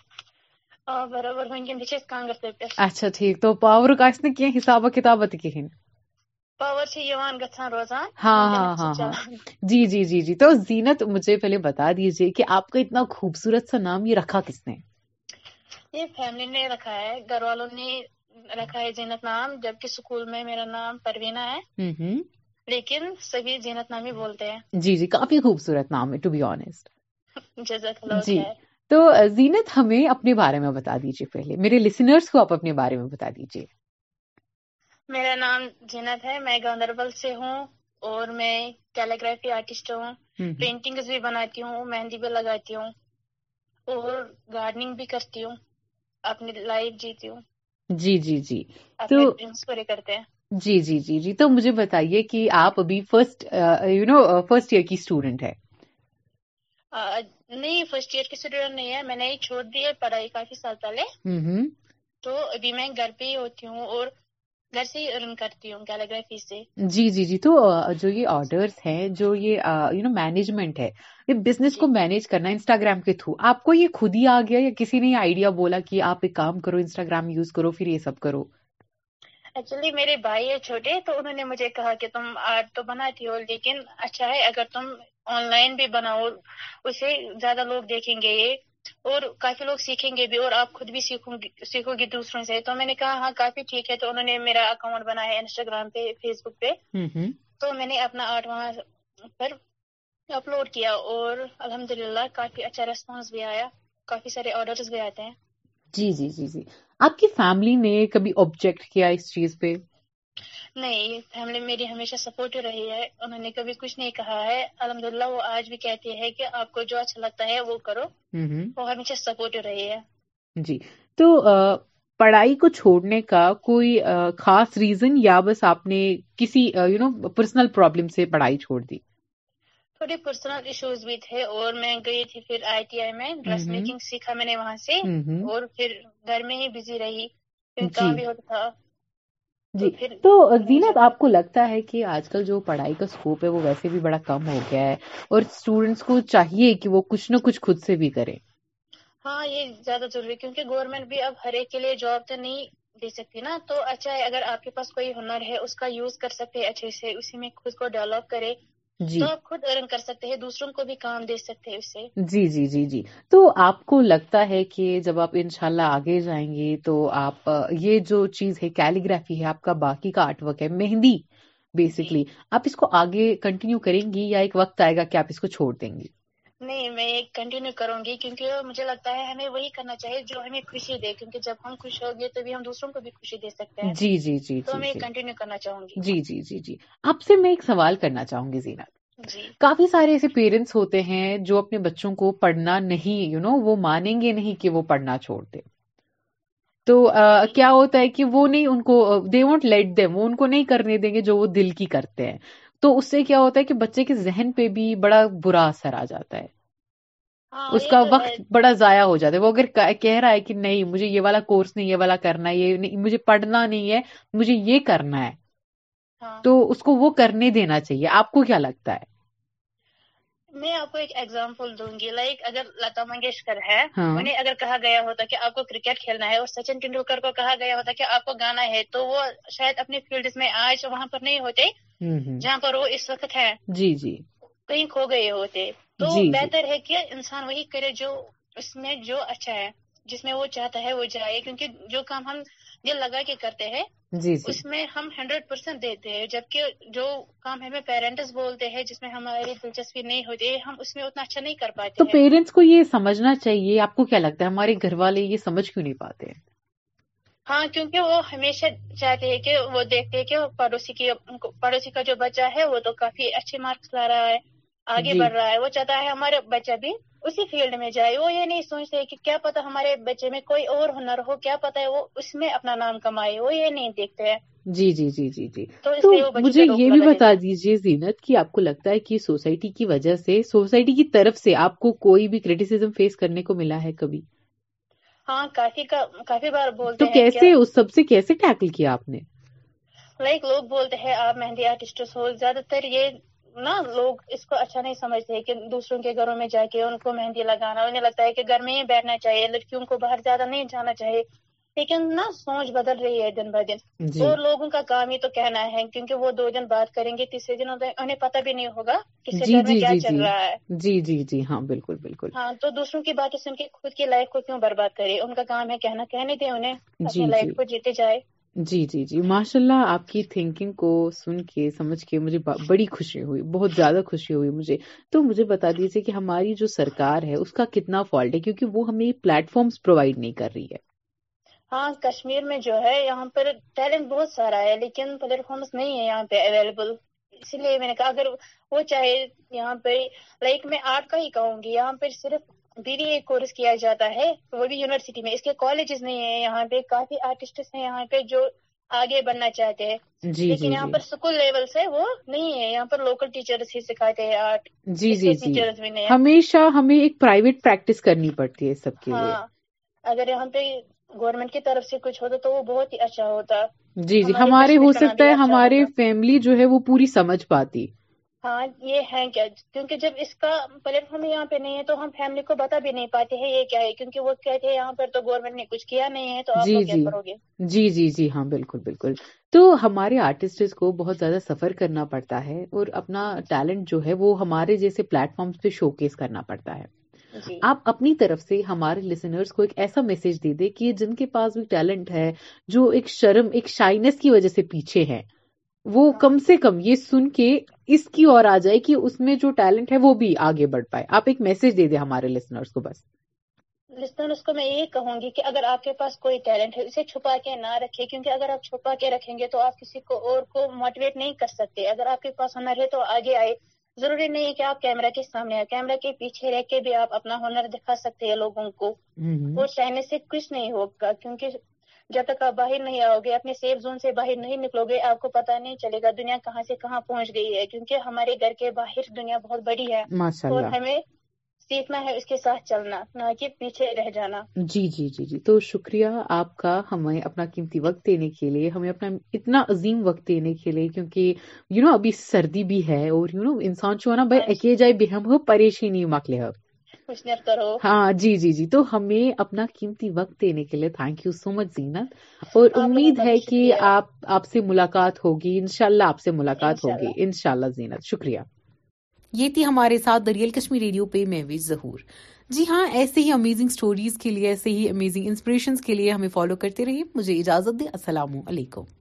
برابر ونکن کانگر تپت. اچھا ٹھیک. تو پاور کیٚنٛہہ حسابہ کتابہ تہِ کِہیٖنۍ؟ پاور چھِ یِوان گژھان روزان. ہاں ہاں ہاں جی جی جی جی تو زینت مجھے پہلے بتا دیجیے کہ آپ کا اتنا خوبصورت سا نام یہ رکھا کس نے؟ یہ فیملی نے رکھا ہے، گھر والوں نے رکھا ہے زینت نام، جبکہ سکول میں میرا نام پروینہ ہے لیکن سبھی زینت نام ہی بولتے ہیں. جی جی کافی خوبصورت نام ہے ٹو بی آنیسٹ. جزاک اللہ خیر. جی تو زینت ہمیں اپنے بارے میں بتا دیجیے، پہلے میرے لسنرز کو آپ اپنے بارے میں بتا دیجیے. میرا نام زینت ہے، میں گاندربل سے ہوں اور میں کیلیگرافی آرٹسٹ ہوں، پینٹنگز بھی بناتی ہوں، مہندی بھی لگاتی ہوں اور گارڈننگ بھی کرتی ہوں، اپنی لائف جیتی ہوں. جی جی جی تو جی جی جی جی تو مجھے بتائیے کہ آپ ابھی first you know first year کی اسٹوڈنٹ ہے؟ نہیں فرسٹ ایئر کی اسٹوڈنٹ نہیں ہے، میں نے چھوڑ دی ہے پڑھائی کافی سال پہلے، تو ابھی میں گھر پہ ہی ہوتی ہوں اور گھر سے ہی ارن کرتی ہوں کیلیگرافی سے. جی جی جی تو جو یہ آرڈرز ہیں، جو یہ یو نو مینجمنٹ ہے، یہ بزنس کو مینج کرنا انسٹاگرام کے تھرو، آپ کو یہ خود ہی آ گیا یا کسی نے آئیڈیا بولا کہ آپ ایک کام کرو انسٹاگرام یوز کرو پھر یہ سب کرو؟ ایکچولی میرے بھائی ہے چھوٹے، تو انہوں نے مجھے کہا کہ تم آرٹ تو بناتی ہو لیکن اچھا ہے اگر تم آن لائن بھی بناؤ، اسے زیادہ لوگ دیکھیں گے یہ اور کافی لوگ سیکھیں گے بھی اور آپ خود بھی سیکھو گی دوسروں سے. تو میں نے کہا ہاں کافی ٹھیک ہے. تو انہوں نے میرا اکاؤنٹ بنایا ہے انسٹاگرام پہ، فیس بک پہ، تو میں نے اپنا آرٹ وہاں پر اپلوڈ کیا اور الحمدللہ کافی اچھا ریسپانس بھی آیا، کافی سارے آرڈرز بھی آتے ہیں. جی جی جی جی آپ کی فیملی نے کبھی آبجیکٹ کیا اس چیز پہ؟ نہیں، فیملی میری ہمیشہ سپورٹو رہی ہے، انہوں نے کبھی کچھ نہیں کہا ہے الحمدللہ. وہ آج بھی کہتی ہے کہ آپ کو جو اچھا لگتا ہے وہ کرو، وہ ہمیشہ سپورٹو رہی ہے. جی تو پڑھائی کو چھوڑنے کا کوئی خاص ریزن یا بس آپ نے کسی یو نو پرسنل پرابلم سے پڑھائی چھوڑ دی؟ تھوڑے پرسنل ایشوز بھی تھے اور میں گئی تھی پھر آئی ٹی آئی میں، ڈریس میکنگ سیکھا میں نے وہاں سے اور پھر گھر میں ہی بزی رہی، پھر کام بھی ہوتا تھا. جی تو زینت آپ کو لگتا ہے کہ آج کل جو پڑھائی کا سکوپ ہے وہ ویسے بھی بڑا کم ہو گیا ہے اور اسٹوڈینٹس کو چاہیے کہ وہ کچھ نہ کچھ خود سے بھی کریں؟ ہاں یہ زیادہ ضروری ہے کیونکہ گورنمنٹ بھی اب ہر ایک کے لیے جاب تو نہیں دے سکتی نا، تو اچھا ہے اگر آپ کے پاس کوئی ہنر ہے اس کا یوز کر سکتے ہیں اچھے سے، اسی میں خود کو ڈیولپ کرے جی، تو آپ خود ارن کر سکتے ہیں، دوسروں کو بھی کام دے سکتے ہیں اس سے. جی جی جی جی تو آپ کو لگتا ہے کہ جب آپ انشاءاللہ آگے جائیں گے تو آپ یہ جو چیز ہے کیلیگرافی ہے آپ کا، باقی کا آرٹ ورک ہے، مہندی بیسکلی، آپ اس کو آگے کنٹینیو کریں گی یا ایک وقت آئے گا کہ آپ اس کو چھوڑ دیں گی؟ نہیں، میں یہ کنٹینیو کروں گی کیونکہ مجھے لگتا ہے ہمیں وہی کرنا چاہیے جو ہمیں خوشی دے، کیونکہ جب ہم خوش ہوں گے تو بھی ہم دوسروں کو بھی خوشی دے سکتے ہیں. جی جی جی تو میں کنٹینیو کرنا چاہوں گی. جی جی جی جی آپ سے میں ایک سوال کرنا چاہوں گی زینت. جی کافی سارے ایسے پیرنٹس ہوتے ہیں جو اپنے بچوں کو پڑھنا نہیں، یو نو وہ مانیں گے نہیں کہ وہ پڑھنا چھوڑتے، تو کیا ہوتا ہے کہ وہ نہیں، ان کو دے وونٹ لیٹ دیم، وہ ان کو نہیں کرنے دیں گے جو وہ دل کی کرتے ہیں، تو اس سے کیا ہوتا ہے کہ بچے کے ذہن پہ بھی بڑا برا اثر آ جاتا ہے، اس کا وقت بڑا ضائع ہو جاتا ہے. وہ اگر کہہ رہا ہے کہ نہیں مجھے یہ والا کورس نہیں، یہ والا کرنا ہے، یہ مجھے پڑھنا نہیں ہے، مجھے یہ کرنا ہے، تو اس کو وہ کرنے دینا چاہیے. آپ کو کیا لگتا ہے؟ میں آپ کو ایک ایگزامپل دوں گی، لائک اگر لتا منگیشکر ہے، انہیں اگر کہا گیا ہوتا کہ آپ کو کرکٹ کھیلنا ہے اور سچن ٹینڈولکر کو کہا گیا ہوتا کہ آپ کو گانا ہے، تو وہ شاید اپنے فیلڈز میں آج وہاں پر نہیں ہوتے جہاں پر وہ اس وقت ہے، جی جی کہیں کھو گئے ہوتے. تو بہتر ہے کہ انسان وہی کرے جو اس میں جو اچھا ہے، جس میں وہ چاہتا ہے وہ جائے، کیونکہ جو کام ہم دل لگا کے کرتے ہیں اس میں ہم ہنڈریڈ پرسینٹ دیتے ہیں، جبکہ جو کام ہمیں پیرنٹس بولتے ہیں جس میں ہماری دلچسپی نہیں ہوتی ہے، ہم اس میں اتنا اچھا نہیں کر پاتے. تو پیرنٹس کو یہ سمجھنا چاہیے. آپ کو کیا لگتا ہے ہمارے گھر والے یہ سمجھ کیوں نہیں پاتے؟ ہاں کیونکہ وہ ہمیشہ چاہتے ہیں کہ وہ دیکھتے ہیں کہ پڑوسی کی پڑوسی کا جو بچہ ہے وہ تو کافی اچھے مارکس لا رہا ہے، آگے بڑھ رہا ہے، وہ چاہتا ہے ہمارے بچہ بھی اسی فیلڈ میں جائے. وہ یہ نہیں سوچتے کہ کیا پتہ ہمارے بچے میں کوئی اور ہنر ہو، کیا پتہ ہے وہ اس میں اپنا نام کمائے، وہ یہ نہیں دیکھتے ہیں. جی جی جی جی جی تو مجھے یہ بھی بتا دیجیے زینت کہ آپ کو لگتا ہے کہ سوسائٹی کی وجہ سے، سوسائٹی کی طرف سے آپ کو کوئی بھی کریٹیسزم فیس کرنے کو ملا ہے کبھی؟ ہاں کافی کافی بار بولتے ہیں. تو کیسے اس سب سے کیسے ٹیکل کیا آپ نے؟ لائک لوگ بولتے ہیں آپ مہندی آرٹسٹ ہو، زیادہ تر یہ نا لوگ اس کو اچھا نہیں سمجھتے کہ دوسروں کے گھروں میں جا کے ان کو مہندی لگانا، انہیں لگتا ہے کہ گھر میں ہی بیٹھنا چاہیے، لڑکیوں کو باہر زیادہ نہیں جانا چاہیے، لیکن نا سوچ بدل رہی ہے دن بہ دن. اور لوگوں کا کام ہی تو کہنا ہے، کیونکہ وہ دو دن بات کریں گے، تیسرے دن انہیں پتہ بھی نہیں ہوگا کسی گھر میں کیا چل رہا ہے. جی جی جی ہاں بالکل بالکل ہاں تو دوسروں کی باتیں سن کے خود کی لائف کو کیوں برباد کرے؟ ان کا کام ہے کہنا، کہنے دیں انہیں، اپنی لائف کو جیتے جائے. جی جی جی ماشاءاللہ آپ کی تھنکنگ کو سن کے سمجھ کے مجھے بڑی خوشی ہوئی، بہت زیادہ خوشی ہوئی مجھے. تو مجھے بتا دیجیے کہ ہماری جو سرکار ہے اس کا کتنا فالٹ ہے، کیونکہ وہ ہمیں پلیٹ فارمز پرووائڈ نہیں کر رہی ہے. ہاں کشمیر میں جو ہے یہاں پر ٹیلنٹ بہت سارا ہے، لیکن پلیٹ فارمز نہیں ہے یہاں پہ اویلیبل. اسی لیے میں نے کہا اگر وہ چاہے یہاں پہ، لائک میں آرٹ کا ہی کہوں گی، یہاں پہ صرف بی ڈی اے کورس کیا جاتا ہے، وہ بھی یونیورسٹی میں، اس کے کالجز نہیں ہیں یہاں پہ. کافی آرٹسٹس ہیں یہاں پہ جو آگے بڑھنا چاہتے ہیں، لیکن یہاں پر اسکول لیول سے وہ نہیں ہے، یہاں پر لوکل ٹیچرز ہی سکھاتے ہیں آرٹ. جی جی ٹیچرز بھی نہیں، ہمیشہ ہمیں ایک پرائیویٹ پریکٹس کرنی پڑتی ہے سب کے لیے. ہاں اگر یہاں پہ گورنمنٹ کی طرف سے کچھ ہوتا تو وہ بہت ہی اچھا ہوتا. جی جی ہمارے ہو سکتا ہے ہمارے فیملی جو ہے وہ پوری سمجھ پاتی. ہاں یہ ہے کیا، کیونکہ جب اس کا پلیٹ فارم یہاں پہ نہیں ہے تو ہم فیملی کو بتا بھی نہیں پاتے ہیں یہ کیا ہے، کیونکہ وہ کہتے ہیں یہاں پر تو گورنمنٹ نے کچھ کیا نہیں ہے تو آپ کیا کرو گے. جی جی جی ہاں بالکل بالکل تو ہمارے آرٹسٹس کو بہت زیادہ سفر کرنا پڑتا ہے اور اپنا ٹیلنٹ جو ہے وہ ہمارے جیسے پلیٹ فارمز پہ شو کیس کرنا پڑتا ہے. آپ اپنی طرف سے ہمارے لسنرز کو ایک ایسا میسج دے دیں کہ جن کے پاس بھی ٹیلنٹ ہے، جو ایک شرم، ایک شائنس کی وجہ سے پیچھے ہیں، وہ کم سے کم یہ سن کے اس کی اور آ جائے کہ اس میں جو ٹیلنٹ ہے وہ بھی آگے بڑھ پائے. آپ ایک میسج دے دیں ہمارے لسنرز کو. بس لسنرز کو میں یہ کہوں گی کہ اگر آپ کے پاس کوئی ٹیلنٹ ہے اسے چھپا کے نہ رکھے، کیونکہ اگر آپ چھپا کے رکھیں گے تو آپ کسی کو اور کو موٹیویٹ نہیں کر سکتے. اگر آپ کے پاس ہنر ہے تو آگے آئے، ضروری نہیں ہے کہ آپ کیمرہ کے سامنے آئے، کیمرہ کے پیچھے رہ کے بھی آپ اپنا ہنر دکھا سکتے ہیں لوگوں کو. وہ شہنے سے کچھ نہیں ہوگا، کیونکہ جب تک آپ باہر نہیں آؤ گے، اپنے سیف زون سے باہر نہیں نکلو گے، آپ کو پتہ نہیں چلے گا دنیا کہاں سے کہاں پہنچ گئی ہے. کیونکہ ہمارے گھر کے باہر دنیا بہت بڑی ہے، اور ہمیں سیکھنا ہے اس کے ساتھ چلنا، نہ کہ پیچھے رہ جانا. جی جی جی جی تو شکریہ آپ کا ہمیں اپنا قیمتی وقت دینے کے لیے، ہمیں اپنا اتنا عظیم وقت دینے کے لیے، کیونکہ یو نو ابھی سردی بھی ہے اور یو نو انسان جو ہے نا بھائی اکیجائے بے ہم ہو پریشانی مکلے ہو. خوش رفتار ہو. ہاں جی جی جی. تو ہمیں اپنا قیمتی وقت دینے کے لیے تھینک یو سو مچ زینت, اور امید ہے کہ آپ آپ سے ملاقات ہوگی انشاءاللہ. آپ سے ملاقات ہوگی انشاءاللہ زینت, شکریہ. یہ تھی ہمارے ساتھ ریئل کشمیر ریڈیو پہ میوی ظہور. جی ہاں, ایسے ہی امیزنگ سٹوریز کے لیے, ایسے ہی امیزنگ انسپریشنز کے لیے ہمیں فالو کرتے رہیے. مجھے اجازت دیں, السلام علیکم.